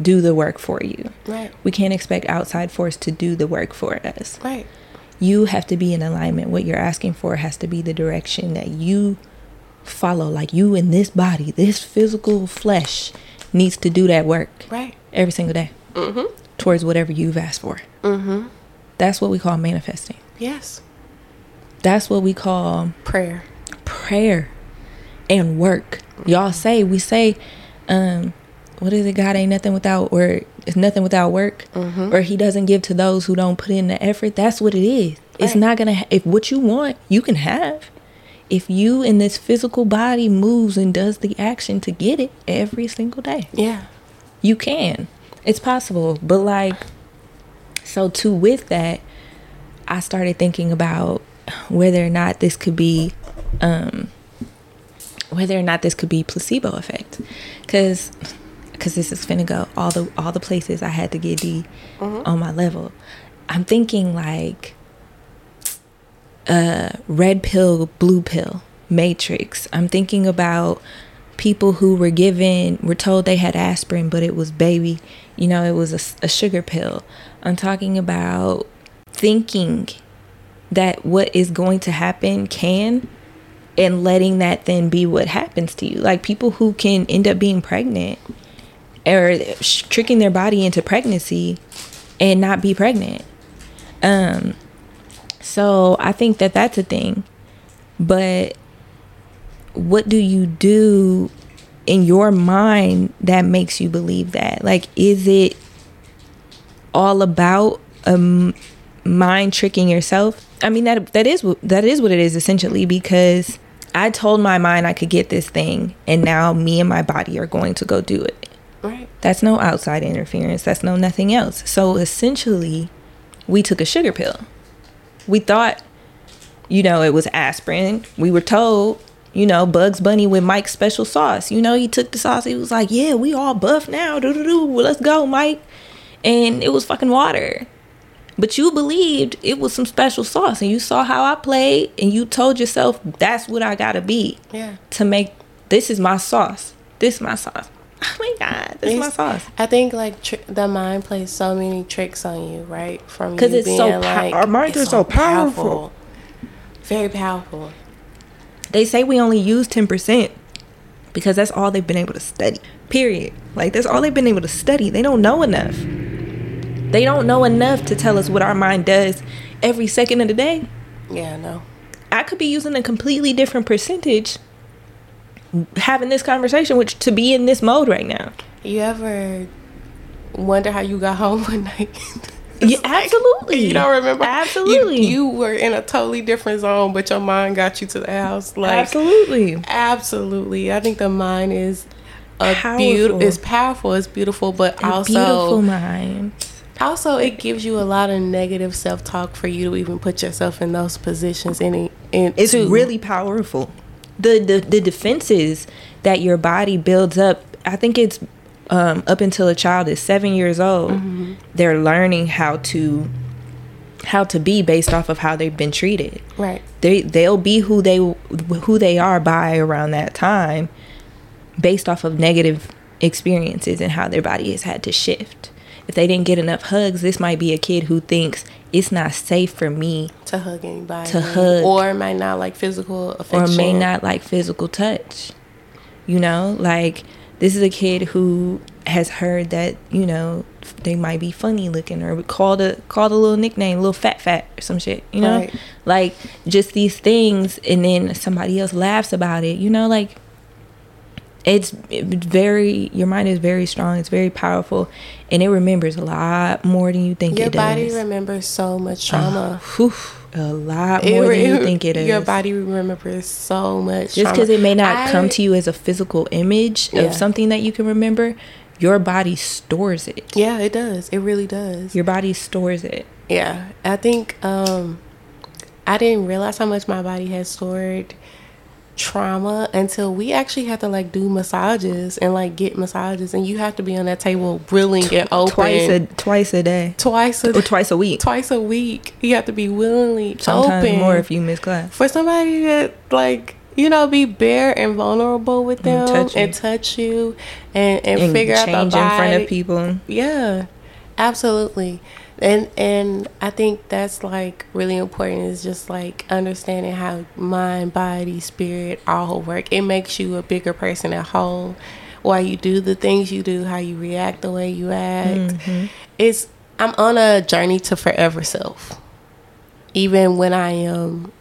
do the work for you. Right. We can't expect outside force to do the work for us. Right. You have to be in alignment. What you're asking for has to be the direction that you follow. Like you in this body, this physical flesh needs to do that work every single day towards whatever you've asked for. That's what we call manifesting. Yes. That's what we call prayer and work. Y'all say, we say what is it? God ain't nothing without, or it's nothing without work, mm-hmm. or he doesn't give to those who don't put in the effort. That's what it is. Right. It's not going to, if what you want, you can have. If you in this physical body moves and does the action to get it every single day. Yeah. You can. It's possible. But like, so too with that, I started thinking about whether or not this could be, whether or not this could be placebo effect. Because this is finna go all the places I had to get D mm-hmm. on my level. I'm thinking like red pill, blue pill, Matrix. I'm thinking about people who were told they had aspirin, but it was baby, it was a sugar pill. I'm talking about thinking that what is going to happen can, and letting that then be what happens to you. Like people who can end up being pregnant or tricking their body into pregnancy and not be pregnant. So I think that that's a thing. But what do you do in your mind that makes you believe that? Like, is it all about mind tricking yourself? I mean, that is what it is essentially, because I told my mind I could get this thing, and now me and my body are going to go do it. Right. That's no outside interference. That's no nothing else. So essentially, we took a sugar pill. We thought, it was aspirin. We were told, Bugs Bunny with Mike's special sauce. He took the sauce. He was like, yeah, we all buff now. Do-do-do. Well, let's go, Mike. And it was fucking water. But you believed it was some special sauce, and you saw how I played, and you told yourself that's what I gotta be. Yeah. To make this is my sauce. This is my sauce. Oh my God, this is my sauce. I think like the mind plays so many tricks on you, right? From because it's being so our minds are so powerful, very powerful. They say we only use 10% because that's all they've been able to study. Period. Like that's all they've been able to study. They don't know enough. They don't know enough to tell us what our mind does every second of the day. Yeah, I know. I could be using a completely different percentage having this conversation, which to be in this mode right now. You ever wonder how you got home one night? Yeah, absolutely. You don't remember? Absolutely. You were in a totally different zone, but your mind got you to the house. Like, absolutely. Absolutely. I think the mind is powerful. It's powerful. It's beautiful, but also beautiful mind. Also, it gives you a lot of negative self-talk for you to even put yourself in those positions. It's really powerful. The defenses that your body builds up, I think it's up until a child is 7 years old, mm-hmm. they're learning how to be based off of how they've been treated. Right. They'll be who they are by around that time, based off of negative experiences and how their body has had to shift. If they didn't get enough hugs, this might be a kid who thinks it's not safe for me to hug anybody. Or might not like physical affection. Or may not like physical touch. Like this is a kid who has heard that, they might be funny looking or called a little nickname, little fat or some shit, Right. Like just these things, and then somebody else laughs about it, like it's very, your mind is very strong. It's very powerful, and it remembers a lot more than you think it does. Your body remembers so much trauma. A lot more than you think it is. Your body remembers so much trauma. Just because it may not come to you as a physical image of something that you can remember, your body stores it. Yeah, it does. It really does. Your body stores it. Yeah. I think I didn't realize how much my body had stored trauma until we actually had to do massages and get massages, and you have to be on that table willing and open twice a week. You have to be willingly sometimes open, more if you miss class, for somebody that be bare and vulnerable with them and touch you and figure out the vibe in front of people. Yeah, absolutely. And I think that's really important, is just understanding how mind, body, spirit all work. It makes you a bigger person at whole. Why you do the things you do, how you react the way you act. Mm-hmm. I'm on a journey to forever self. Even when I am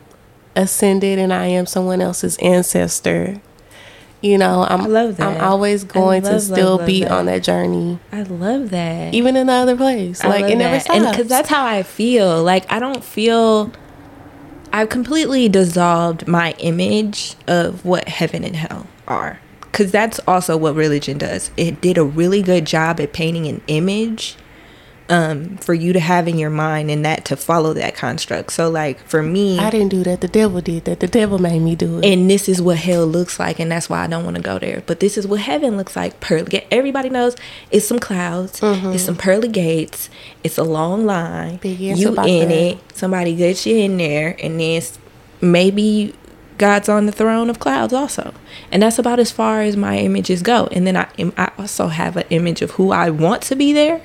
ascended and I am someone else's ancestor, You know, I'm always going to still be on that journey. I love that. Even in the other place. Like, it never stops. Because that's how I feel. Like, I don't feel... I've completely dissolved my image of what heaven and hell are. Because that's also what religion does. It did a really good job at painting an image for you to have in your mind and that to follow that construct. So, like, for me... I didn't do that. The devil did that. The devil made me do it. And this is what hell looks like, and that's why I don't want to go there. But this is what heaven looks like. Everybody knows it's some clouds. Mm-hmm. It's some pearly gates. It's a long line. You in it. Somebody gets you in there. And then maybe God's on the throne of clouds also. And that's about as far as my images go. And then I also have an image of who I want to be there.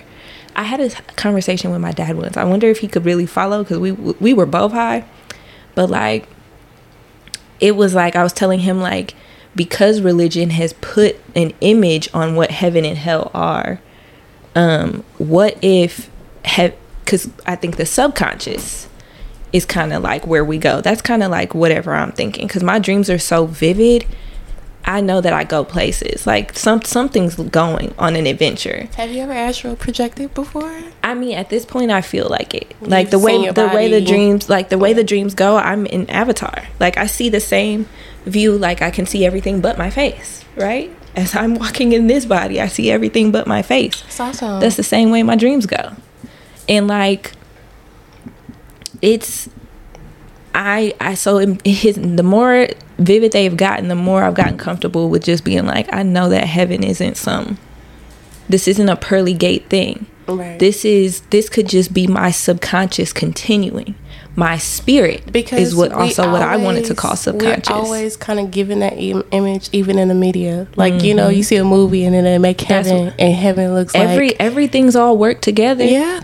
I had a conversation with my dad once. I wonder if he could really follow because we were both high. But, like, it was like I was telling him, like, because religion has put an image on what heaven and hell are, what if... Because I think the subconscious is kind of like where we go. That's kind of like whatever I'm thinking because my dreams are so vivid. I know that I go places. Like, something's going on an adventure. Have you ever astral projected before? I mean, at this point, I feel like it. Like, the dreams go, I'm in Avatar. Like, I see the same view. Like, I can see everything but my face, right? As I'm walking in this body, I see everything but my face. That's awesome. That's the same way my dreams go. And, like, it's... the more vivid they've gotten, the more I've gotten comfortable with just being like, I know that heaven this isn't a pearly gate thing. Right. This could just be my subconscious continuing. My spirit is what I wanted to call subconscious. We're always kind of given that image, even in the media. Like, mm-hmm. You know, you see a movie and then they make heaven and heaven looks like... Everything's all worked together. Yeah.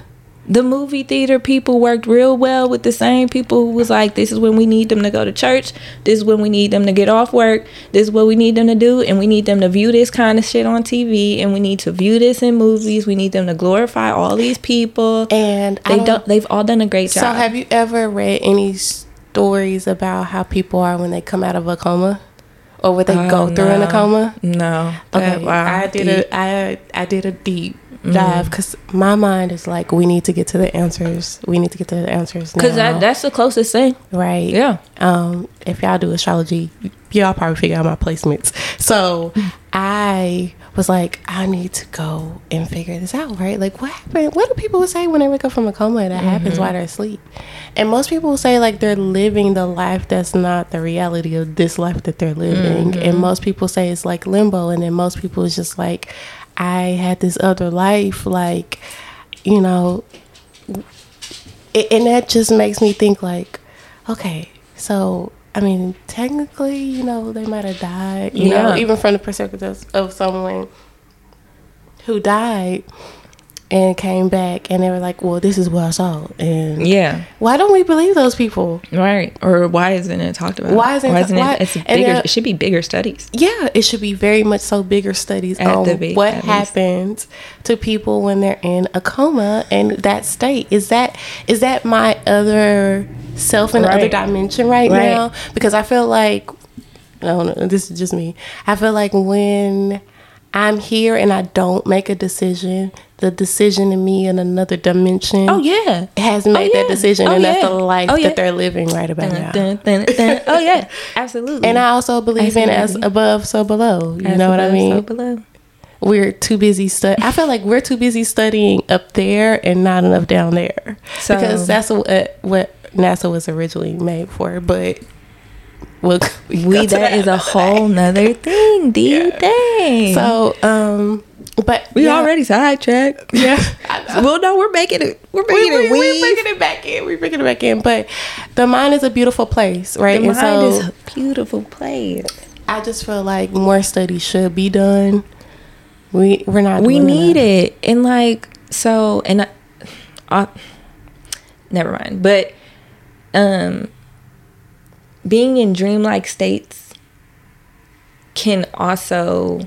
The movie theater people worked real well with the same people who was like, this is when we need them to go to church. This is when we need them to get off work. This is what we need them to do. And we need them to view this kind of shit on TV. And we need to view this in movies. We need them to glorify all these people. And they've all done a great job. So have you ever read any stories about how people are when they come out of a coma? Or what they go through in a coma? No. Okay. Wow. I did a deep dive because my mind is like, we need to get to the answers. We need to get to the answers because that's the closest thing, right? Yeah. If y'all do astrology, y'all probably figure out my placements. So I was like, I need to go and figure this out, right? Like, what happened? What do people say when they wake up from a coma? That happens while they're asleep, and most people say like they're living the life that's not the reality of this life that they're living, and most people say it's like limbo, and then most people is just like, I had this other life, like, you know, and that just makes me think like, okay, so, I mean, technically, you know, they might have died, you know, even from the perspective of someone who died and came back and they were like, well, this is what I saw. And yeah. Why don't we believe those people? Right. Or why isn't it talked about? It should be bigger studies. Yeah. It should be very much so bigger studies what happens to people when they're in a coma and that state. Is that my other self in the other dimension right now? Because I feel like, I don't know, this is just me. I feel like when I'm here and I don't make a decision, the decision in me in another dimension has made that decision, and that's the life that they're living right about now. Oh, yeah. Absolutely. And I also believe in as above, so below. You know what I mean? So below. We're too busy I feel like we're too busy studying up there and not enough down there. So, because that's what NASA was originally made for, but... that is a whole nother thing, thing. So, but we already sidetracked. Yeah. Well, no, we're bringing it back in. We're bringing it back in. But the mind is a beautiful place, right? Is a beautiful place. I just feel like more study should be done. We're not. We need it, and like so, and I never mind. But being in dreamlike states can also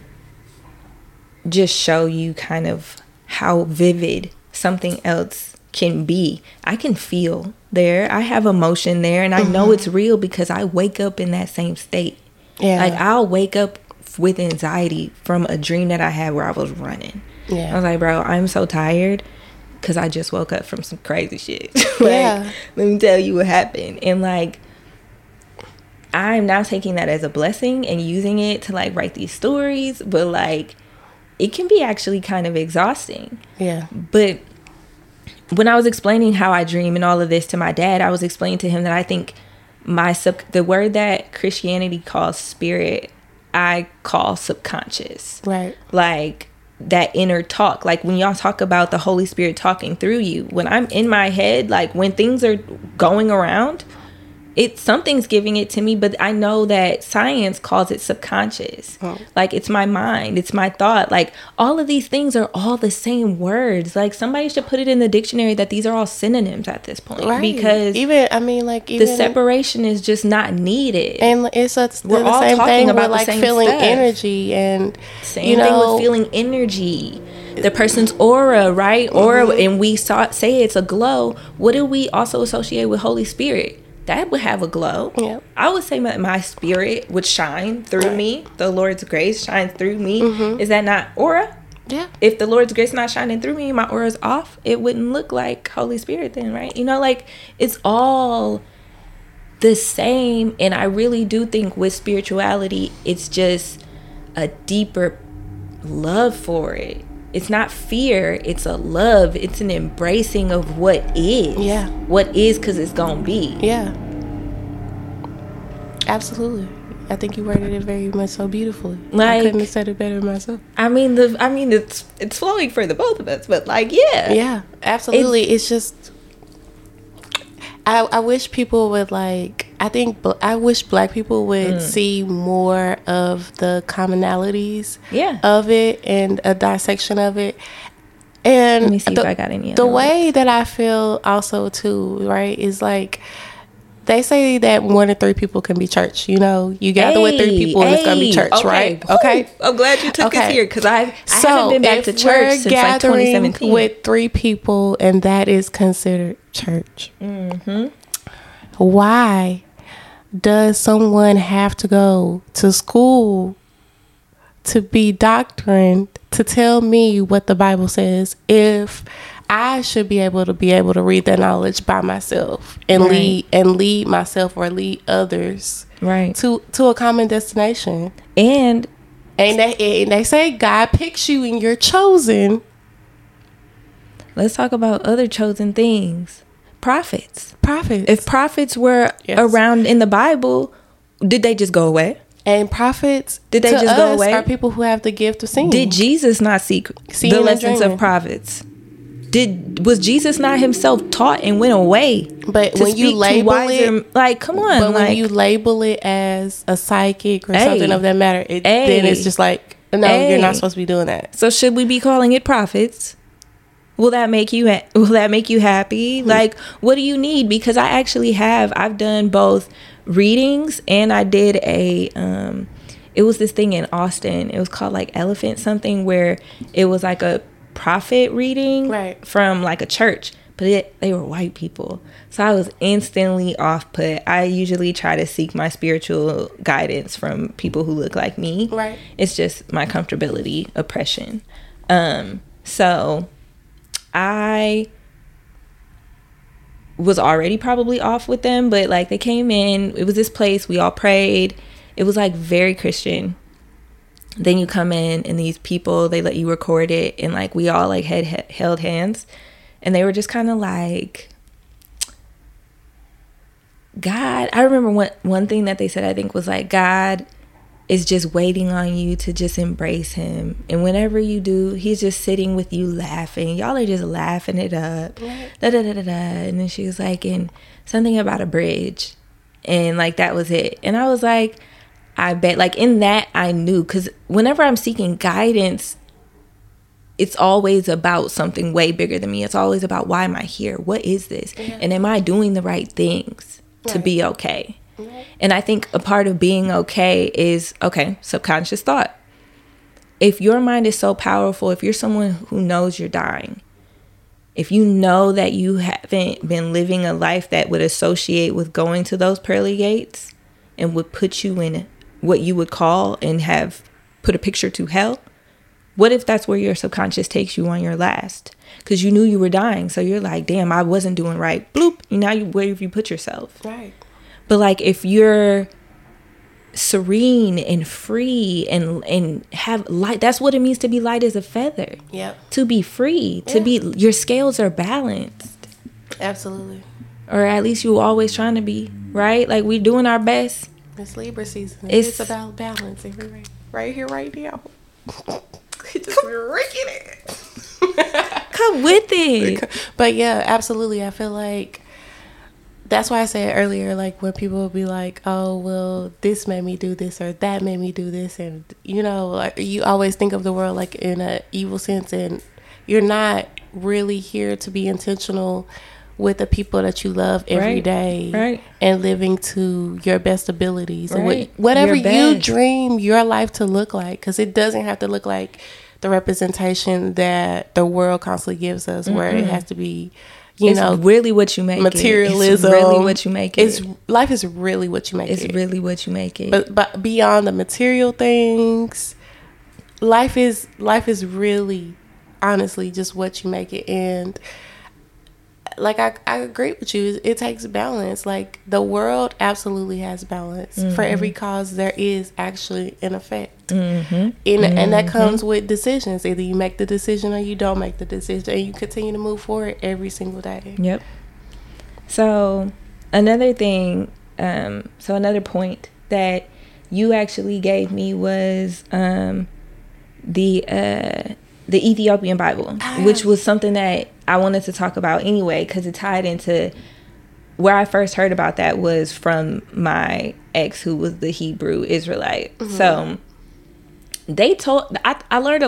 just show you kind of how vivid something else can be. I can feel there. I have emotion there, and I know it's real because I wake up in that same state. Yeah. Like, I'll wake up with anxiety from a dream that I had where I was running. Yeah. I was like, bro, I'm so tired because I just woke up from some crazy shit. Let me tell you what happened. And like, I'm now taking that as a blessing and using it to like write these stories, but like it can be actually kind of exhausting. Yeah. But when I was explaining how I dream and all of this to my dad, I was explaining to him that I think the word that Christianity calls spirit, I call subconscious. Right. Like that inner talk. Like when y'all talk about the Holy Spirit talking through you, when I'm in my head, like when things are going around, something's giving it to me, but I know that science calls it subconscious. Oh. Like it's my mind, it's my thought. Like all of these things are all the same words. Like somebody should put it in the dictionary that these are all synonyms at this point, right? Because even the separation is just not needed. And we're all same talking thing about the like same feeling stuff. Energy and same you know, thing with feeling energy. The person's aura, right? Mm-hmm. Aura, and we say it's a glow. What do we also associate with Holy Spirit? That would have a glow. Yep. I would say my spirit would shine through me. The Lord's grace shines through me. Mm-hmm. Is that not aura? Yeah. If the Lord's grace not shining through me, my aura's off, it wouldn't look like Holy Spirit then, right? You know, like it's all the same. And I really do think with spirituality, it's just a deeper love for it. It's not fear, it's a love, it's an embracing of what is. Yeah. What is, because it's gonna be. Yeah. Absolutely. I think you worded it very much so beautifully. Like, I couldn't have said it better myself. I mean it's flowing for the both of us, but like yeah. Yeah, absolutely. It's just I wish people would like I wish black people would see more of the commonalities of it and a dissection of it. And let me see if I got any. The way that I feel also too, right, is like they say that 1 in 3 people can be church. You know, you gather with 3 people and it's going to be church, okay. Right? Okay. I'm glad you took us here because I haven't been back to church since like 2017. With 3 people and that is considered church. Mm-hmm. Why does someone have to go to school to be doctrined to tell me what the Bible says if I should be able to read that knowledge by myself and right. lead myself or lead others right to a common destination? And they say God picks you and you're chosen. Let's talk about other chosen things. Prophets. If prophets were around in the Bible, did they just go away? And prophets, did they just go away? Are people who have the gift of seeing? Did Jesus not seek the lessons of prophets? Was Jesus not himself taught and went away? But when you label it, like come on, but when you label it as a psychic or something of that matter, then it's just like no, you're not supposed to be doing that. So should we be calling it prophets? Will that make you happy? Like, what do you need? Because I've done both readings and I did a, it was this thing in Austin. It was called like Elephant something where it was like a prophet reading from like a church, but they were white people. So I was instantly off put. I usually try to seek my spiritual guidance from people who look like me. Right. It's just my comfortability, oppression. So I was already probably off with them, but like they came in, it was this place, we all prayed. It was like very Christian. Then you come in and these people, they let you record it. And like, we all like held hands and they were just kind of like, God, I remember one thing that they said, I think was like, God is just waiting on you to just embrace him. And whenever you do, he's just sitting with you laughing. Y'all are just laughing it up. And then she was like, and something about a bridge. And like, that was it. And I was like, I bet. Like in that, I knew. Because whenever I'm seeking guidance, it's always about something way bigger than me. It's always about, why am I here? What is this? Yeah. And am I doing the right things to be okay? And I think a part of being okay is, subconscious thought. If your mind is so powerful, if you're someone who knows you're dying, if you know that you haven't been living a life that would associate with going to those pearly gates and would put you in what you would call and have put a picture to hell? What if that's where your subconscious takes you on your last? Because you knew you were dying. So you're like, damn, I wasn't doing right. Bloop. And now where have you put yourself? Right. But like if you're serene and free and have light, that's what it means to be light as a feather. Yep. To be free. Yeah. To be, your scales are balanced. Absolutely. Or at least you always trying to be, right? Like we doing our best. It's Libra season. It's about balance. Everywhere. Right here, right now. Just wrecking it. Come with it. But yeah, absolutely. I feel like that's why I said earlier, like when people will be like, oh, well, this made me do this or that made me do this. And, you know, like you always think of the world like in an evil sense. And you're not really here to be intentional with the people that you love every right. day right. and living to your best abilities. Right. And whatever you dream your life to look like, because it doesn't have to look like the representation that the world constantly gives us, mm-hmm. where it has to be, you know. Really what you make materialism. It's really what you make it. Life is really what you make it. It's really what you make it. But beyond the material things, life is really, honestly, just what you make it. And like I agree with you, it takes balance. Like the world absolutely has balance. Mm-hmm. For every cause there is actually an effect. Mm-hmm. And that comes with decisions. Either you make the decision or you don't make the decision, and you continue to move forward every single day. Yep. So another thing, another point that you actually gave me was the Ethiopian Bible, which was something that I wanted to talk about anyway, because it tied into where I first heard about that was from my ex, who was the Hebrew Israelite. Mm-hmm. So I learned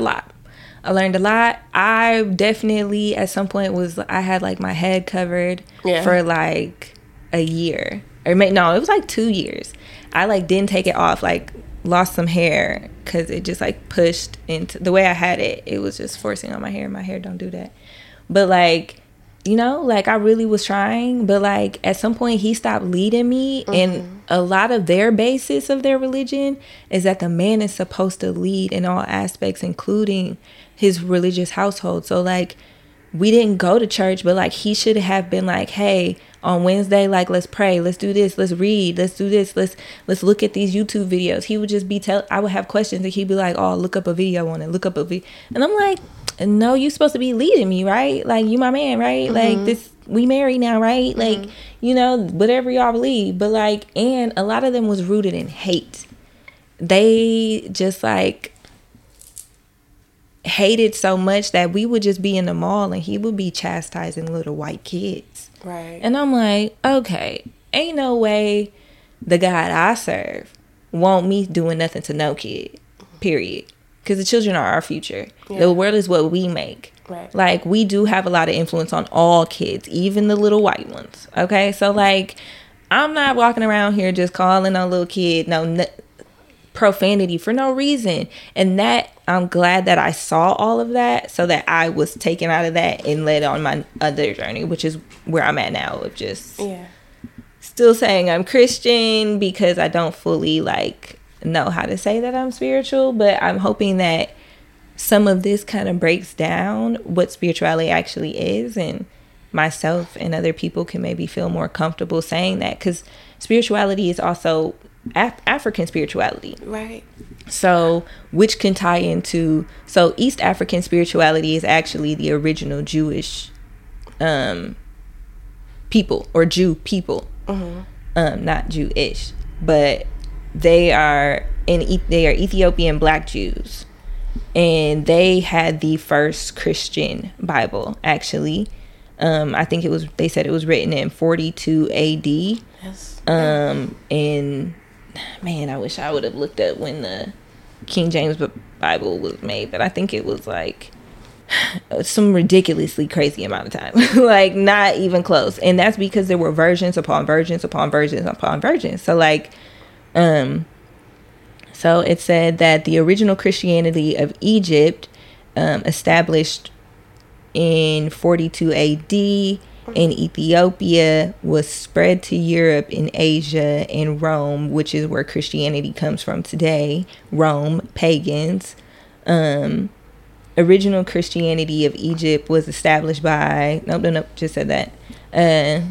a lot. I definitely at some point I had like my head covered for like a year it was like 2 years. I like didn't take it off, like lost some hair because it just like pushed into the way I had it. It was just forcing on my hair. My hair don't do that. But like, you know, like I really was trying, but like at some point he stopped leading me. Mm-hmm. And a lot of their basis of their religion is that the man is supposed to lead in all aspects, including his religious household. So like we didn't go to church, but like he should have been like, hey, on Wednesday, like, let's pray, let's do this, let's read, let's do this, let's look at these YouTube videos. He would just be I would have questions and he'd be like, oh, look up a video on it, and I'm like, no, you're supposed to be leading me, right? Like, you my man, right? Mm-hmm. Like, this, we married now, right? Mm-hmm. Like, you know, whatever y'all believe. But like, and a lot of them was rooted in hate. They just like hated so much that we would just be in the mall and he would be chastising little white kids. Right. And I'm like, okay, ain't no way the God I serve want me doing nothing to no kid, period. Because the children are our future. Yeah. The world is what we make. Right. Like, we do have a lot of influence on all kids, even the little white ones. Okay? So, like, I'm not walking around here just calling on little kid, no profanity for no reason. And that, I'm glad that I saw all of that so that I was taken out of that and led on my other journey, which is where I'm at now, of just still saying I'm Christian because I don't fully, like, know how to say that I'm spiritual. But I'm hoping that some of this kind of breaks down what spirituality actually is, and myself and other people can maybe feel more comfortable saying that, because spirituality is also African spirituality, right? So which can tie into, so East African spirituality is actually the original Jewish people, or Jew people. Mm-hmm. Not Jewish, but they are Ethiopian Black Jews, and they had the first Christian Bible, actually. I think they said it was written in 42 AD. Yes. And man, I wish I would have looked up when the King James Bible was made, but I think it was like some ridiculously crazy amount of time. Like, not even close. And that's because there were versions upon versions upon versions upon versions. So like, so it said that the original Christianity of Egypt, established in 42 AD, and Ethiopia was spread to Europe and Asia and Rome, which is where Christianity comes from today. Rome, pagans. Original Christianity of Egypt was established by... Nope, just said that. The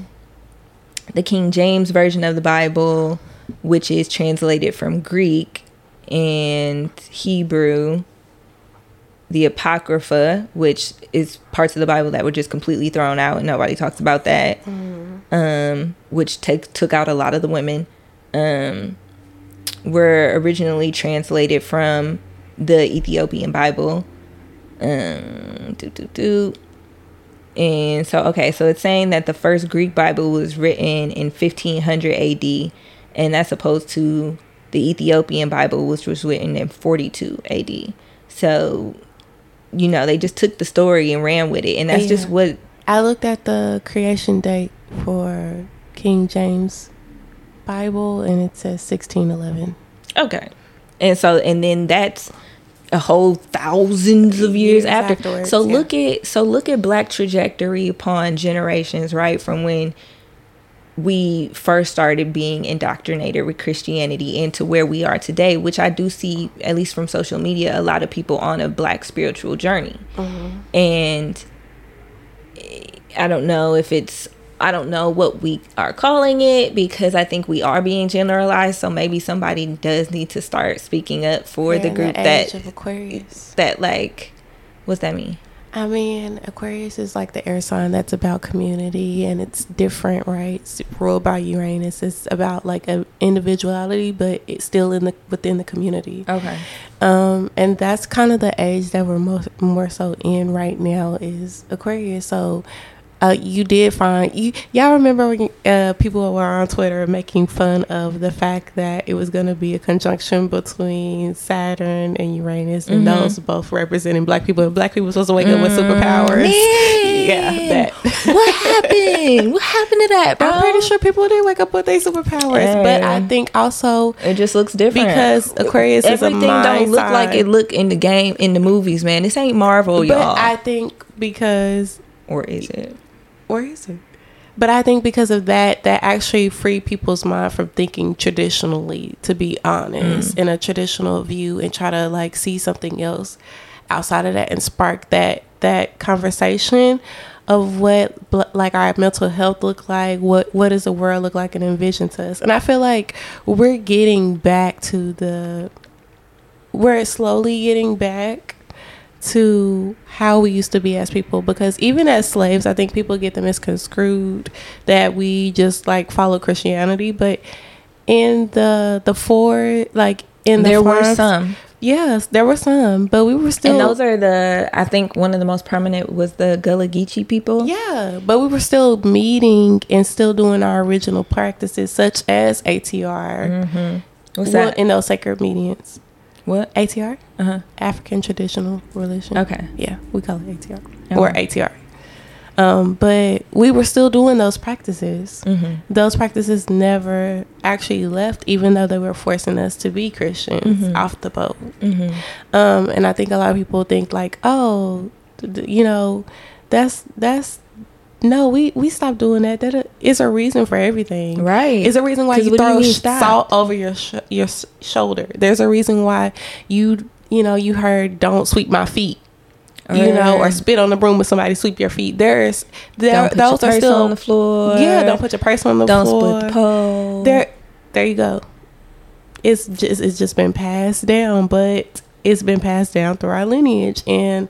King James Version of the Bible, which is translated from Greek and Hebrew. The Apocrypha, which is parts of the Bible that were just completely thrown out and nobody talks about that, which took out a lot of the women, were originally translated from the Ethiopian Bible. And so, so it's saying that the first Greek Bible was written in 1500 AD, and that's opposed to the Ethiopian Bible, which was written in 42 AD. So, you know, they just took the story and ran with it, and that's just what... I looked at the creation date for King James Bible, and it says 1611. Okay. And so, and then that's... a whole thousands of years after. So look at Black trajectory upon generations, right? From when we first started being indoctrinated with Christianity into where we are today, which I do see, at least from social media, a lot of people on a Black spiritual journey. Mm-hmm. And I don't know what we are calling it, because I think we are being generalized. So maybe somebody does need to start speaking up for the group that of Aquarius. That, like, what's that mean? I mean, Aquarius is like the air sign that's about community, and it's different, right? It's ruled by Uranus. It's about like a individuality, but it's still within the community. Okay. And that's kind of the age that we're more so in right now is Aquarius. So. You did find y'all remember when people were on Twitter making fun of the fact that it was going to be a conjunction between Saturn and Uranus, and those both representing Black people. And Black people were supposed to wake up with superpowers. Man. Yeah, that. What happened? What happened to that, bro? I'm pretty sure people did wake up with their superpowers, but I think also it just looks different because Aquarius is a mind don't look sign. Like it look in the game in the movies. Man, this ain't Marvel, but y'all. I think because Or is it? But I think because of that, that actually freed people's mind from thinking traditionally, to be honest, in a traditional view, and try to like see something else outside of that, and spark that conversation of what like our mental health look like, what does the world look like and envision to us. And I feel like we're getting back to to how we used to be as people, because even as slaves, I think people get the misconstrued that we just like follow Christianity, but in the four like in there the farms, were some yes there were some, but we were still, and those are the I think one of the most prominent was the Gullah Geechee people, but we were still meeting and still doing our original practices, such as ATR. What's that? In those sacred meetings. What? ATR? African Traditional Religion. Okay. Yeah, we call it ATR. Okay. Or ATR. But we were still doing those practices. Those practices never actually left, even though they were forcing us to be Christians off the boat. And I think a lot of people think like, oh, you know, that's no, we stopped doing that. That is a reason for everything, right? It's a reason why you throw salt over your shoulder. There's a reason why you heard "Don't sweep my feet," or spit on the broom when somebody sweep your feet. Those are still on the floor. Yeah, don't put your purse on the floor. Don't split the pole. There you go. It's just been passed down, but it's been passed down through our lineage, and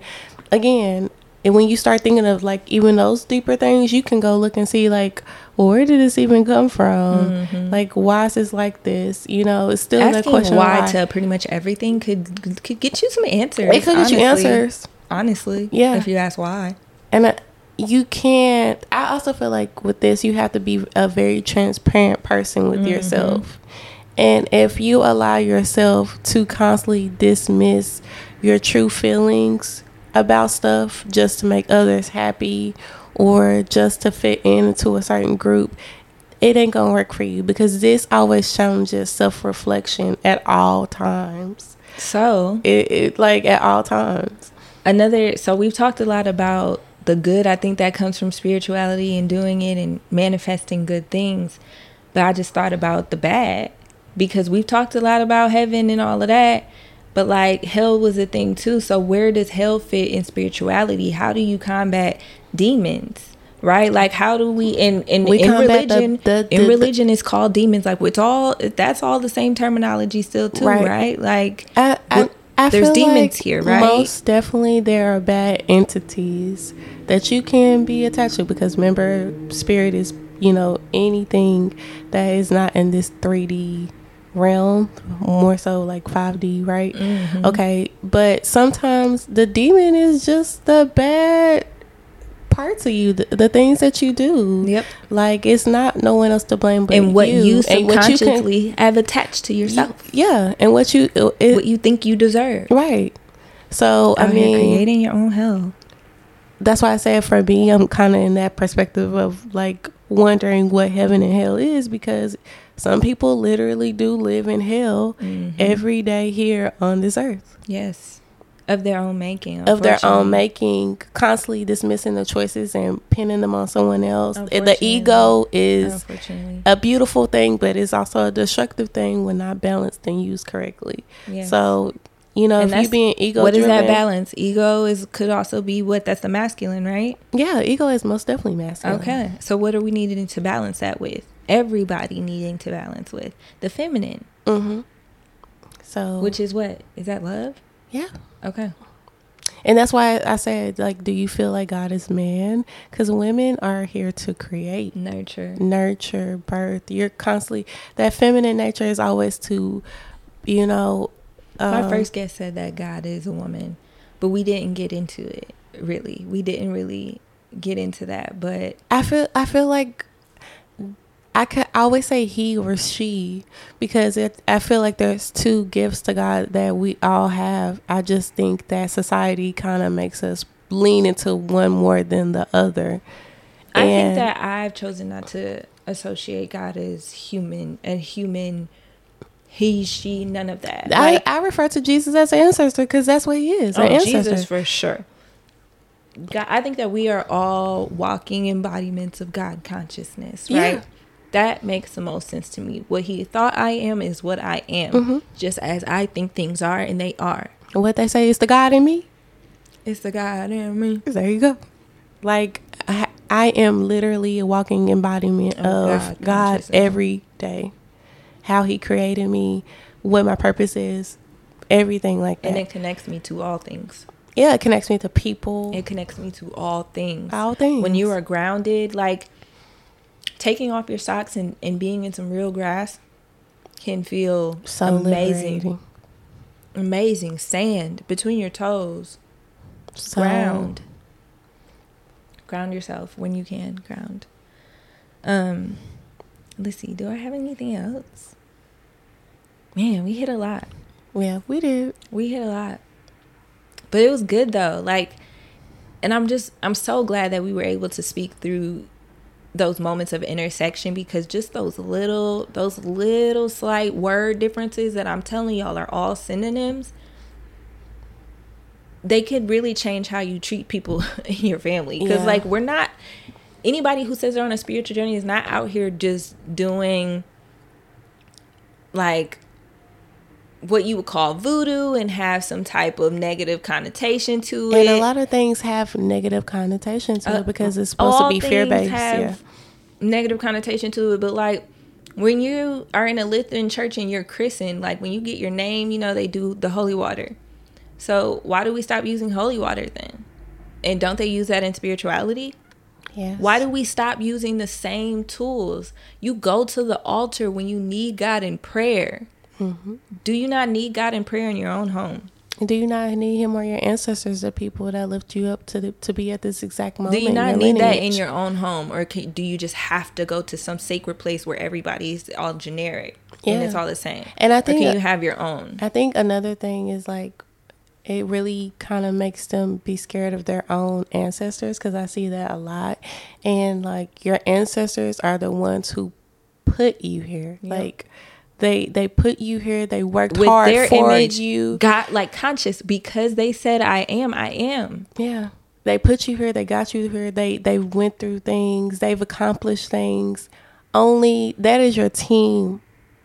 again. And when you start thinking of, like, even those deeper things, you can go look and see, like, well, where did this even come from? Like, why is this like this? You know, it's still that question. Why to pretty much everything could get you some answers. It could get you answers. Honestly. Yeah. If you ask why. And you can't... I also feel like with this, you have to be a very transparent person with yourself. And if you allow yourself to constantly dismiss your true feelings... about stuff just to make others happy or just to fit into a certain group, it ain't gonna work for you, because this always challenges self-reflection at all times. So it like at all times. So we've talked a lot about the good, I think that comes from spirituality and doing it and manifesting good things. But I just thought about the bad, because we've talked a lot about heaven and all of that, but like hell was a thing too. So where does hell fit in spirituality? How do you combat demons, right? Like how do we in religion is called demons. Like it's all, that's all the same terminology still too, right? Like I there's feel demons like here, right? Most definitely there are bad entities that you can be attached to, because remember, spirit is, you know, anything that is not in this 3D realm, more so like 5D, right? Mm-hmm. Okay, but sometimes the demon is just the bad parts of you, the things that you do. Yep. Like it's not no one else to blame but and what you subconsciously have attached to yourself. Yeah, and what you think you deserve. Right. So I mean, creating your own hell. That's why I said for me, I'm kind of in that perspective of like wondering what heaven and hell is, because some people literally do live in hell every day here on this earth. Yes. Of their own making, constantly dismissing the choices and pinning them on someone else. The ego is a beautiful thing, but it's also a destructive thing when not balanced and used correctly. Yes. So, you know, and if you being ego, what is that balance? Ego could also be that's the masculine, right? Yeah, ego is most definitely masculine. Okay, so what are we needing to balance that with? Everybody needing to balance with the feminine. Mm-hmm. So, which is what? Is that love? Yeah. Okay. And that's why I said, like, do you feel like God is man? Because women are here to create. Nurture, birth. You're constantly... That feminine nature is always to, you know... My first guest said that God is a woman, but we didn't get into it, really. We didn't really get into that, but... I feel like... I always say he or she, because I feel like there's two gifts to God that we all have. I just think that society kind of makes us lean into one more than the other. I think that I've chosen not to associate God as human, he, she, none of that. Like, I refer to Jesus as an ancestor, because that's what he is, an ancestor. Jesus for sure. God, I think that we are all walking embodiments of God consciousness, right? Yeah. That makes the most sense to me. What he thought I am is what I am. Mm-hmm. Just as I think things are, and they are. And what they say is the God in me. It's the God in me. There you go. Like, I am literally a walking embodiment of God every day. How he created me, what my purpose is, everything like that. And it connects me to all things. Yeah, it connects me to people. It connects me to all things. All things. When you are grounded, like... Taking off your socks and being in some real grass can feel so amazing. Liberating. Amazing. Sand between your toes. So. Ground yourself when you can. Ground. Let's see. Do I have anything else? Man, we hit a lot. Yeah, we did. We hit a lot. But it was good, though. Like, and I'm so glad that we were able to speak through those moments of intersection, because just those little slight word differences that I'm telling y'all are all synonyms, they could really change how you treat people in your family. Because like, we're not, anybody who says they're on a spiritual journey is not out here just doing like what you would call voodoo and have some type of negative connotation to it. And a lot of things have negative connotation to it, because it's supposed to be fear-based. Negative connotation to it, but like when you are in a Lutheran church and you're christened, like when you get your name, you know, they do the holy water. So why do we stop using holy water then? And don't they use that in spirituality? Yes. Why do we stop using the same tools? You go to the altar when you need God in prayer. Mm-hmm. Do you not need God in prayer in your own home? Do you not need him or your ancestors, the people that lift you up to be at this exact moment? Do you not need that in your own home? Or do you just have to go to some sacred place where everybody's all generic and it's all the same? And I think, or can you have your own? I think another thing is like, it really kind of makes them be scared of their own ancestors, because I see that a lot. And like, your ancestors are the ones who put you here. Yep. Like, They put you here. They worked with hard their for image, you. God, like, conscious, because they said, I am. Yeah. They put you here. They got you here. They went through things. They've accomplished things. Only that is your team,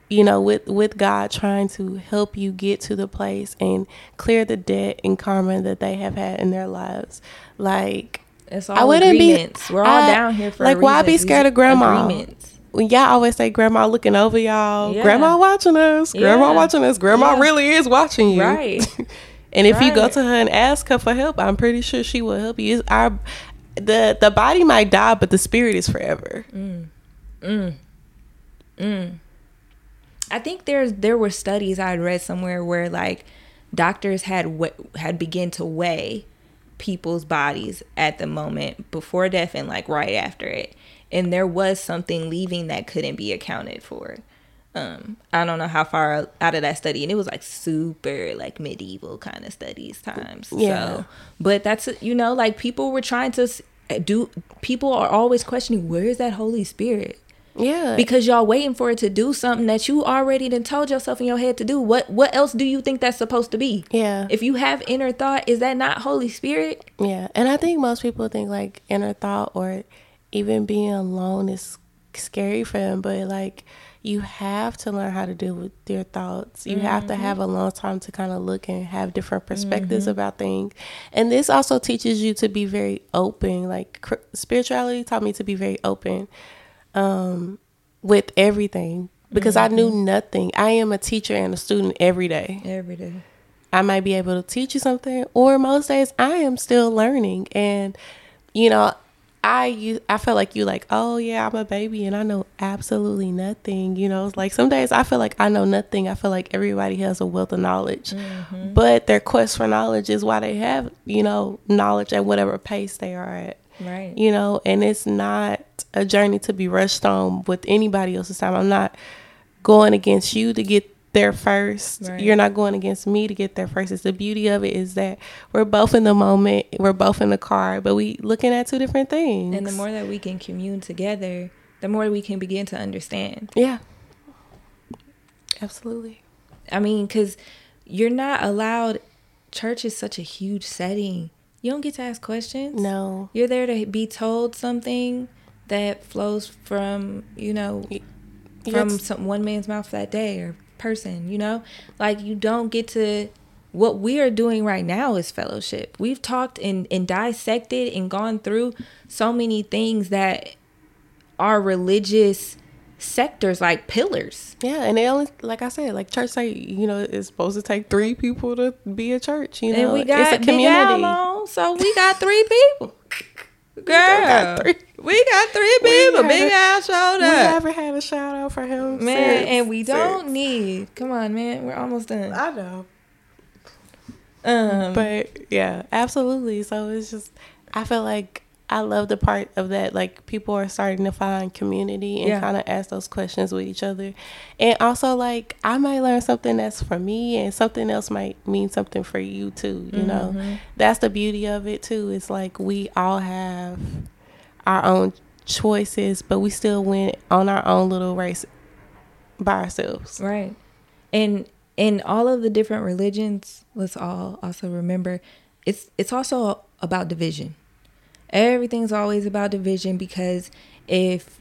you know, with God trying to help you get to the place and clear the debt and karma that they have had in their lives. Like, it's all agreements. We're all down here for a reason. Like, why be scared of grandma? Agreements. When y'all always say grandma looking over y'all, yeah. Grandma watching us, grandma watching us, grandma really is watching you. Right. And if you go to her and ask her for help, I'm pretty sure she will help you. It's our, the body might die, but the spirit is forever. Mm. Mm. Mm. I think there were studies I had read somewhere where like doctors had begun to weigh people's bodies at the moment before death and like right after it, and there was something leaving that couldn't be accounted for. I don't know how far out of that study, and it was like super like medieval kind of studies times. Yeah. So, but that's, you know, like people were trying to do. People are always questioning, where is that Holy Spirit? Yeah, because y'all waiting for it to do something that you already done told yourself in your head to do. What else do you think that's supposed to be? Yeah, if you have inner thought, is that not Holy Spirit? Yeah, and I think most people think like inner thought or even being alone is scary for them, but like you have to learn how to deal with your thoughts. You have to have a long time to kind of look and have different perspectives about things. And this also teaches you to be very open. Like spirituality taught me to be very open with everything, because I knew nothing. I am a teacher and a student every day. Every day. I might be able to teach you something, or most days I am still learning. And, you know, I felt like you like, oh yeah, I'm a baby and I know absolutely nothing. You know, it's like some days I feel like I know nothing. I feel like everybody has a wealth of knowledge, but their quest for knowledge is why they have, you know, knowledge at whatever pace they are at. Right. You know, and it's not a journey to be rushed on with anybody else's time. I'm not going against you to get there first. Right. You're not going against me to get there first. It's the beauty of it is that we're both in the moment, we're both in the car, but we looking at two different things. And the more that we can commune together, the more we can begin to understand. Yeah, absolutely. I mean, because you're not allowed. Church is such a huge setting. You don't get to ask questions. No. You're there to be told something that flows from, you know, from one man's mouth that day or person, you know? Like, you don't get to... What we are doing right now is fellowship. We've talked and dissected and gone through so many things that are religious sectors, like pillars. Yeah, and they only, like I said, like church, like, you know, it's supposed to take 3 people to be a church, you know. And we got, it's a community. So we got 3 people. Girl, we got three people. Big Al showed up. We never had a shout out for him, man. Since, and we don't need. Come on, man. We're almost done. I know. But yeah, absolutely. So it's just, I feel like I love the part of that. Like, people are starting to find community and kind of ask those questions with each other. And also, like, I might learn something that's for me, and something else might mean something for you too. You know, that's the beauty of it too. It's like we all have our own choices, but we still went on our own little race by ourselves. Right. And in all of the different religions, let's all also remember, it's also about division. Everything's always about division, because if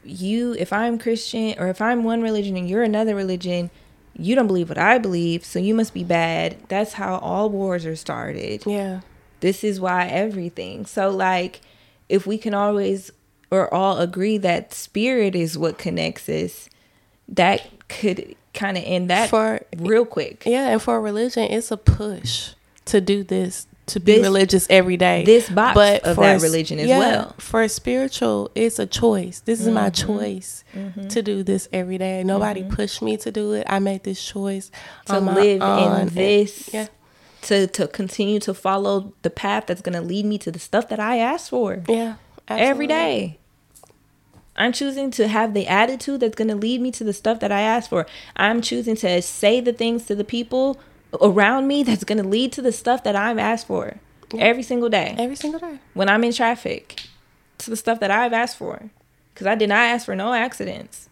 I'm Christian, or if I'm one religion and you're another religion, you don't believe what I believe, so you must be bad. That's how all wars are started. Yeah. This is why everything. So like, if we can always or all agree that spirit is what connects us, that could kind of end that real quick. Yeah, and for religion, it's a push to do this. To be religious every day. This box but of that religion as well. For spiritual, it's a choice. This is my choice to do this every day. Nobody pushed me to do it. I made this choice to live in this. Yeah. To continue to follow the path that's going to lead me to the stuff that I asked for. Yeah, absolutely. Every day. I'm choosing to have the attitude that's going to lead me to the stuff that I asked for. I'm choosing to say the things to the people around me that's going to lead to the stuff that I'm asked for. Every single day when I'm in traffic, to the stuff that I've asked for, because I did not ask for no accidents.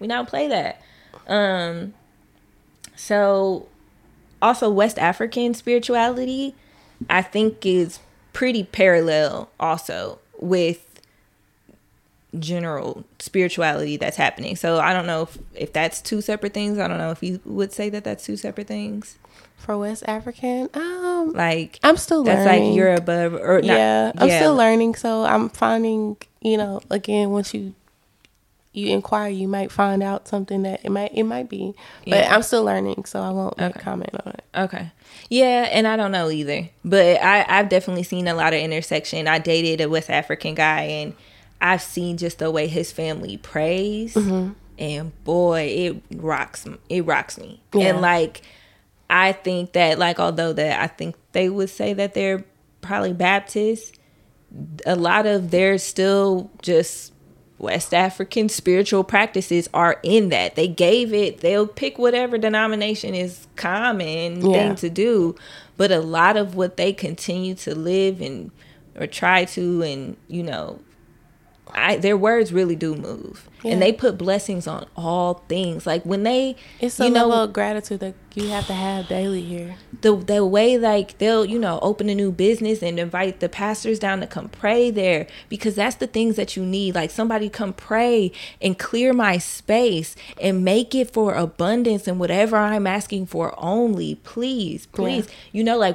We don't play that. So also West African spirituality, I think, is pretty parallel also with general spirituality that's happening. So I don't know if that's two separate things. I don't know if you would say that that's two separate things. For West African, like I'm still learning. That's like Yoruba, or not, I'm still learning. So I'm finding, you know, again, once you inquire, you might find out something that it might be, but I'm still learning, so I won't make comment on it. Okay. Yeah, and I don't know either, but I've definitely seen a lot of intersection. I dated a West African guy, and I've seen just the way his family prays, mm-hmm. and boy, it rocks me. Yeah. And like, I think that, like, although that I think they would say that they're probably Baptist, a lot of their still just West African spiritual practices are in that. They gave it, they'll pick whatever denomination is common thing to do, but a lot of what they continue to live and or try to, and you know, their words really do move, and they put blessings on all things. Like when they, it's a level of gratitude that you have to have daily here. The way like they'll open a new business and invite the pastors down to come pray there, because that's the things that you need. Like somebody come pray and clear my space and make it for abundance and whatever I'm asking for only, please. Like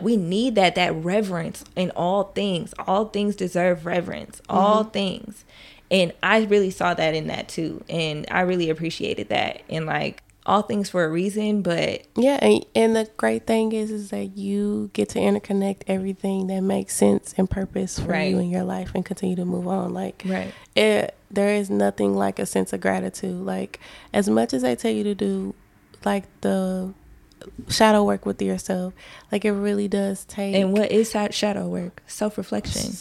we need that reverence in all things. All things deserve reverence. Mm-hmm. All things. And I really saw that in that too. And I really appreciated that. And like all things for a reason, but... Yeah, and the great thing is that you get to interconnect everything that makes sense and purpose for you in your life and continue to move on. Like, there is nothing like a sense of gratitude. Like, as much as they tell you to do, like, the shadow work with yourself, like it really does take. And what is shadow work? Self-reflection.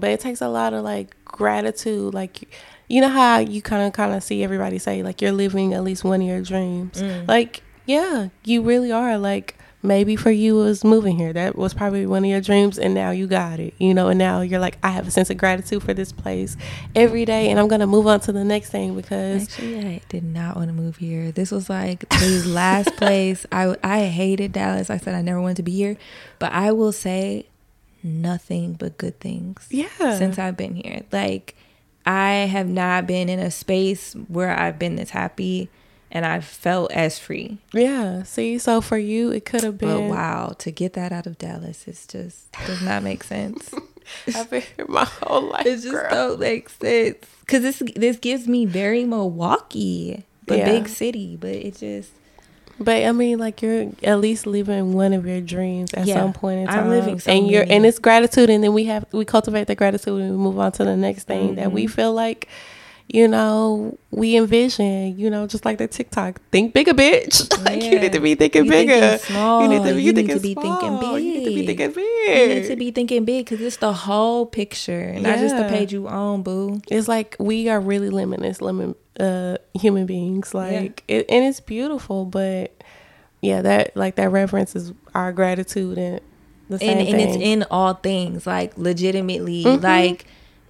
But it takes a lot of like gratitude. Like, you know how you kind of see everybody say like you're living at least one of your dreams. Like, yeah, you really are. Like, maybe for you it was moving here, that was probably one of your dreams, and now you got it, and now you're like, I have a sense of gratitude for this place every day, and I'm gonna move on to the next thing. Because actually I did not want to move here. This was like the last place. I hated Dallas. I said I never wanted to be here, but I will say nothing but good things since I've been here. Like, I have not been in a space where I've been this happy and I felt as free. Yeah. See, so for you, it could have been. But wow, to get that out of Dallas, it's just does not make sense. I've been here my whole life. It just don't make sense, because this gives me very Milwaukee, but big city. But it just. But I mean, like, you're at least living one of your dreams at some point in time. I'm living something, and it's gratitude, and then we cultivate the gratitude, and we move on to the next thing that we feel like. We envision, just like the TikTok, think bigger, bitch. Like, you need to be thinking bigger. You need to be thinking big. You need to be thinking big, because it's the whole picture, not just the page you own, boo. It's like we are really limitless human beings. Like, and it's beautiful, but that like that reverence is our gratitude and the same thing. And it's in all things, like legitimately, like.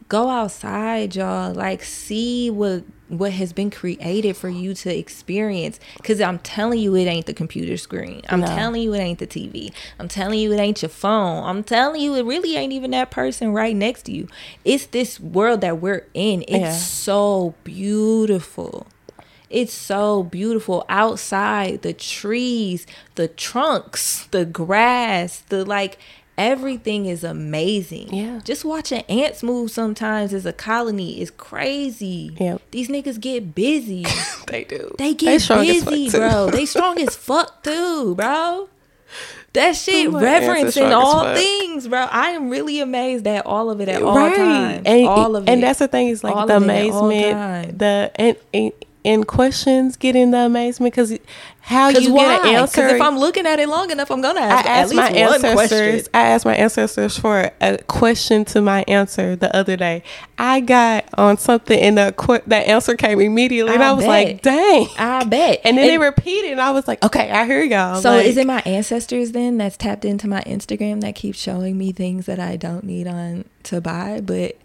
Go outside, y'all. Like, see what has been created for you to experience. Because I'm telling you, it ain't the computer screen. I'm telling you, it ain't the TV. I'm telling you, it ain't your phone. I'm telling you, it really ain't even that person right next to you. It's this world that we're in. It's so beautiful. It's so beautiful outside. The trees, the trunks, the grass, the like... Everything is amazing. Yeah. Just watching ants move sometimes as a colony is crazy. Yeah. These niggas get busy. They do. They get busy, bro. They strong as fuck too, bro. That shit reverencing all things, bro. I am really amazed at all of it at all times. And, all of it. And that's the thing, is like all the amazement, the and questions get in the amazement, because get an answer. Because if I'm looking at it long enough, I'm gonna ask at least one question. I asked my ancestors for a question to my answer the other day. I got on something and that answer came immediately, and I was like, "Dang, I bet." And then they repeated, and I was like, "Okay, I hear y'all." So like, is it my ancestors then that's tapped into my Instagram that keeps showing me things that I don't need to buy, but.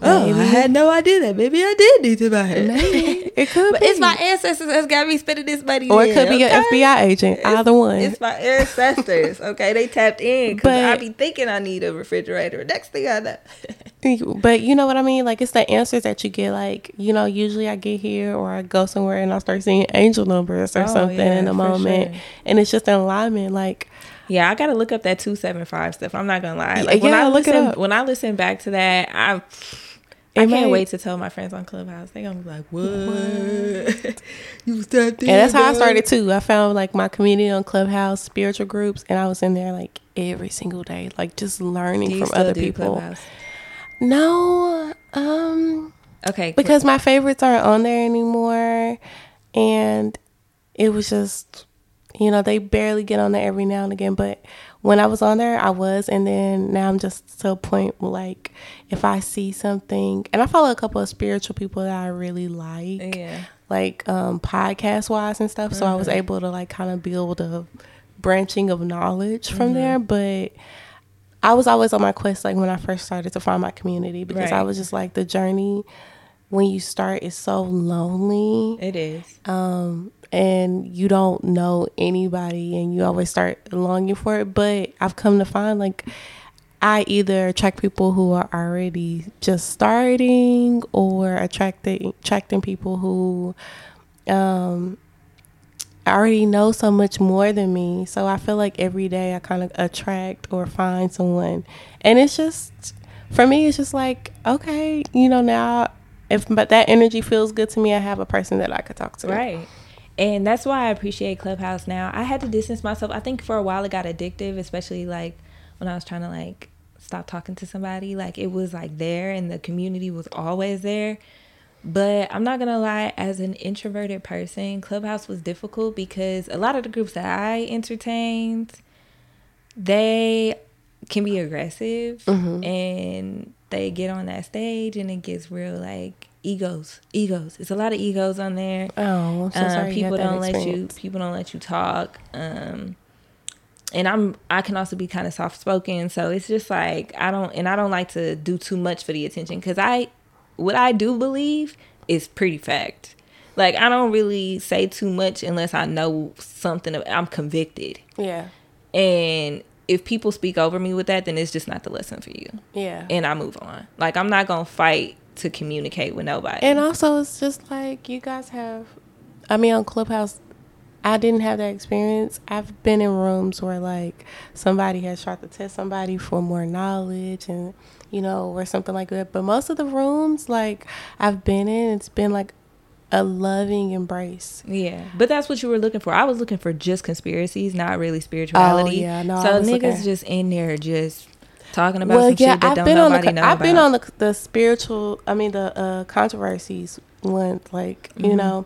Oh, maybe. I had no idea that. Maybe I did need to buy it. Maybe. It could but be. It's my ancestors that's got me spending this money. Or it could be an FBI agent. Either one. It's my ancestors. Okay, they tapped in because I be thinking I need a refrigerator. Next thing I know. But you know what I mean? Like, it's the answers that you get. Like, you know, usually I get here or I go somewhere and I start seeing angel numbers or something in the moment. Sure. And it's just an alignment. Like, yeah, I gotta look up that 275 stuff. I'm not gonna lie. Like, when I listen back to that, I can't wait to tell my friends on Clubhouse. They're gonna be like, what? You stepped in. And that's how I started too. I found like my community on Clubhouse, spiritual groups, and I was in there like every single day, like just learning from other people. Clubhouse? No, okay, because my favorites aren't on there anymore, and it was just, you know, they barely get on there every now and again. But when I was on there, I was. And then now I'm just to a point where, like, if I see something. And I follow a couple of spiritual people that I really like. Yeah. Like, podcast-wise and stuff. Mm-hmm. So I was able to, like, kind of build a branching of knowledge from there. But I was always on my quest, like, when I first started to find my community. Because I was just, like, the journey when you start is so lonely. It is. And you don't know anybody and you always start longing for it. But I've come to find, like, I either attract people who are already just starting or attracting people who already know so much more than me. So I feel like every day I kind of attract or find someone. And it's just, for me, it's just like, okay, you know, now but that energy feels good to me, I have a person that I could talk to. Right. And that's why I appreciate Clubhouse now. I had to distance myself. I think for a while it got addictive, especially like when I was trying to like stop talking to somebody. Like it was like there and the community was always there. But I'm not going to lie, as an introverted person, Clubhouse was difficult because a lot of the groups that I entertained, they can be aggressive and they get on that stage and it gets real like egos. It's a lot of egos on there. Oh, I'm so sorry. People don't let you talk. And I can also be kind of soft spoken, so it's just like I don't like to do too much for the attention because what I do believe is pretty fact. Like I don't really say too much unless I know something. I'm convicted. Yeah. And if people speak over me with that, then it's just not the lesson for you. Yeah. And I move on. Like I'm not gonna fight to communicate with nobody. And also it's just like you guys have, I mean, on Clubhouse I didn't have that experience. I've been in rooms where like somebody has tried to test somebody for more knowledge and you know or something like that, but most of the rooms like I've been in, it's been like a loving embrace. Yeah, but that's what you were looking for. I was looking for just conspiracies, not really spirituality. Oh, yeah, no, so niggas just in there just talking about shit that I've been on the spiritual, I mean the controversies one, like you know,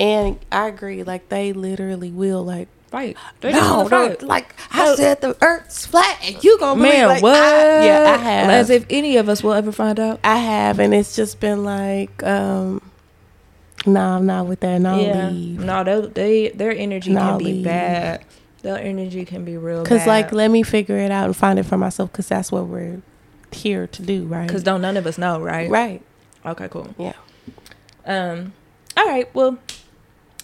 and I agree. Like they literally will like fight. Like I said, the earth's flat, and you gonna believe, like, what? I have. As if any of us will ever find out. I have, and it's just been like, I'm not with that. And I'll leave. No, their energy can be bad. Their energy can be real bad. Because, like, let me figure it out and find it for myself because that's what we're here to do, right? Because don't none of us know, right? Right. Okay, cool. Yeah. All right, well,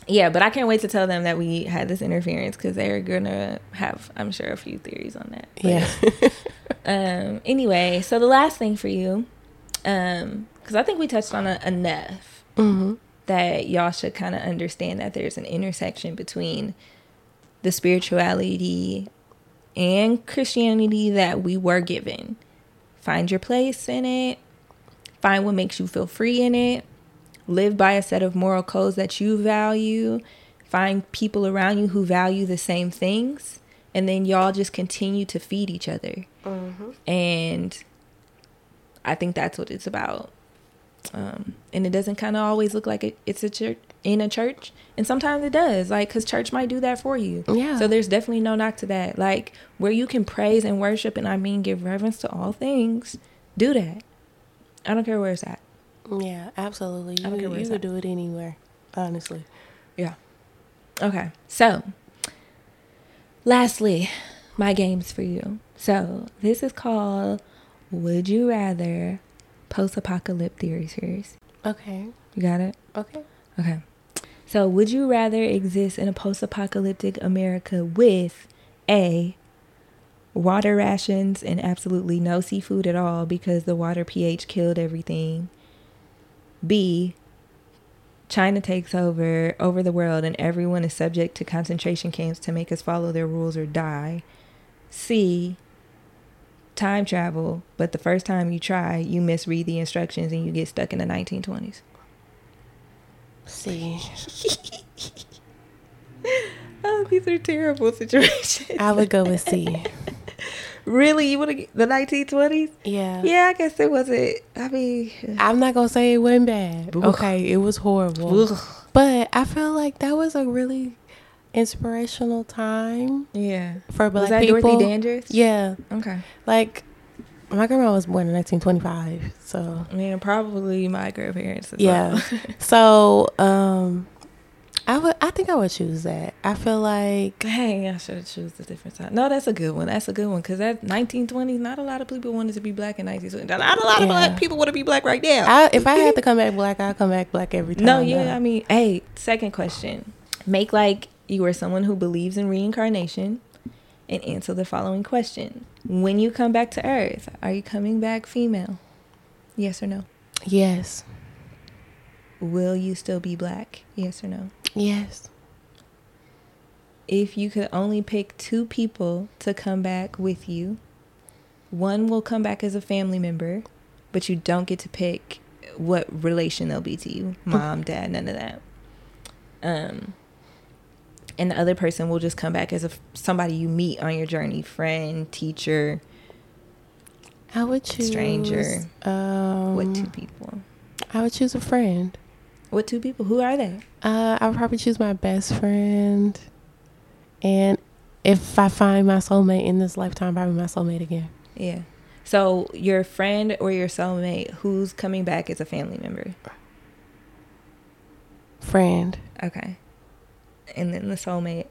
yeah, but I can't wait to tell them that we had this interference because they're going to have, I'm sure, a few theories on that. But, yeah. Anyway, so the last thing for you, because I think we touched on it enough that y'all should kind of understand that there's an intersection between the spirituality and Christianity that we were given. Find your place in it. Find what makes you feel free in it. Live by a set of moral codes that you value. Find people around you who value the same things. And then y'all just continue to feed each other. And I think that's what it's about. And it doesn't kind of always look like it's a church. In a church, and sometimes it does, like, because church might do that for you. Yeah. So there's definitely no knock to that. Like, where you can praise and worship, and I mean give reverence to all things, do that. I don't care where it's at. Yeah, absolutely. I don't care where it's at. You could do it anywhere, honestly. Yeah. Okay. So, lastly, my games for you. So this is called Would You Rather post-apocalyptic theory series. Okay. You got it? Okay. Okay. So, would you rather exist in a post-apocalyptic America with A, water rations and absolutely no seafood at all because the water pH killed everything, B, China takes over the world and everyone is subject to concentration camps to make us follow their rules or die, C, time travel, but the first time you try, you misread the instructions and you get stuck in the 1920s? C. Oh, these are terrible situations. I would go with C. Really? You want to get the 1920s? Yeah. Yeah, I guess it wasn't. I mean, I'm not going to say it wasn't bad. Ugh. Okay, it was horrible. Ugh. But I feel like that was a really inspirational time. Yeah. For Black people. Was that Dorothy Dandridge? Yeah. Okay. Like, my grandma was born in 1925, so. I mean, probably my grandparents as well. Yeah. So, I think I would choose that. I feel like, dang, I should have choose a different time. No, that's a good one. That's a good one, because that 1920s, not a lot of people wanted to be Black in 1920s. Not a lot of Black people want to be Black right now. If I had to come back Black, I'd come back Black every time. No, yeah, though. I mean, hey, second question. Make like you are someone who believes in reincarnation and answer the following question. When you come back to Earth, are you coming back female? Yes or no? Yes. Will you still be Black? Yes or no? Yes. If you could only pick two people to come back with you, one will come back as a family member, but you don't get to pick what relation they'll be to you. Mom, dad, none of that. And the other person will just come back as somebody you meet on your journey. Friend, teacher, I would choose stranger. What two people? I would choose a friend. What two people? Who are they? I would probably choose my best friend. And if I find my soulmate in this lifetime, probably my soulmate again. Yeah. So your friend or your soulmate, who's coming back as a family member? Friend. Okay. And then the soulmate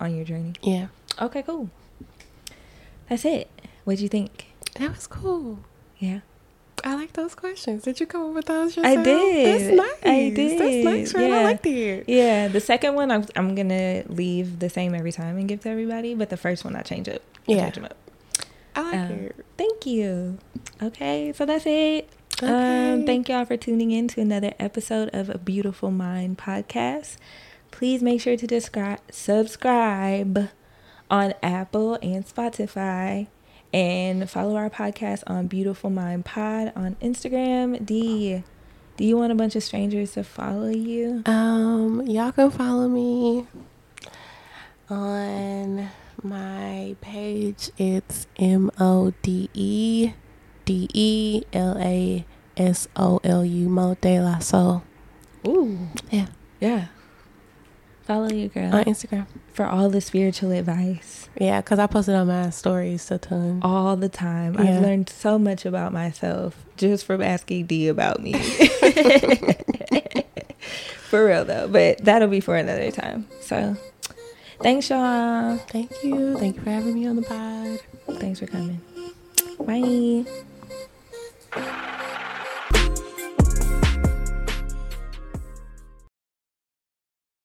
on your journey. Yeah. Okay, cool. That's it. What'd you think? That was cool. Yeah. I like those questions. Did you come up with those yourself? I did. That's nice. I did. That's nice, right? Yeah. I like that. Yeah. The second one, I'm going to leave the same every time and give to everybody. But the first one, I change up. Yeah. I change them up. I like it. Thank you. Okay. So that's it. Okay. Thank y'all for tuning in to another episode of A Beautiful Mind Podcast. Please make sure to subscribe on Apple and Spotify. And follow our podcast on Beautiful Mind Pod on Instagram. Dee, do you want a bunch of strangers to follow you? Y'all can follow me on my page. It's MODEDELASOLU, Mo De La Soul. Ooh. Yeah. Yeah. Follow you, girl. On Instagram. For all the spiritual advice. Yeah, because I post it on my stories a ton. All the time. Yeah. I've learned so much about myself just from asking Dee about me. For real, though. But that'll be for another time. So, thanks, y'all. Thank you. Thank you for having me on the pod. Thanks for coming. Bye.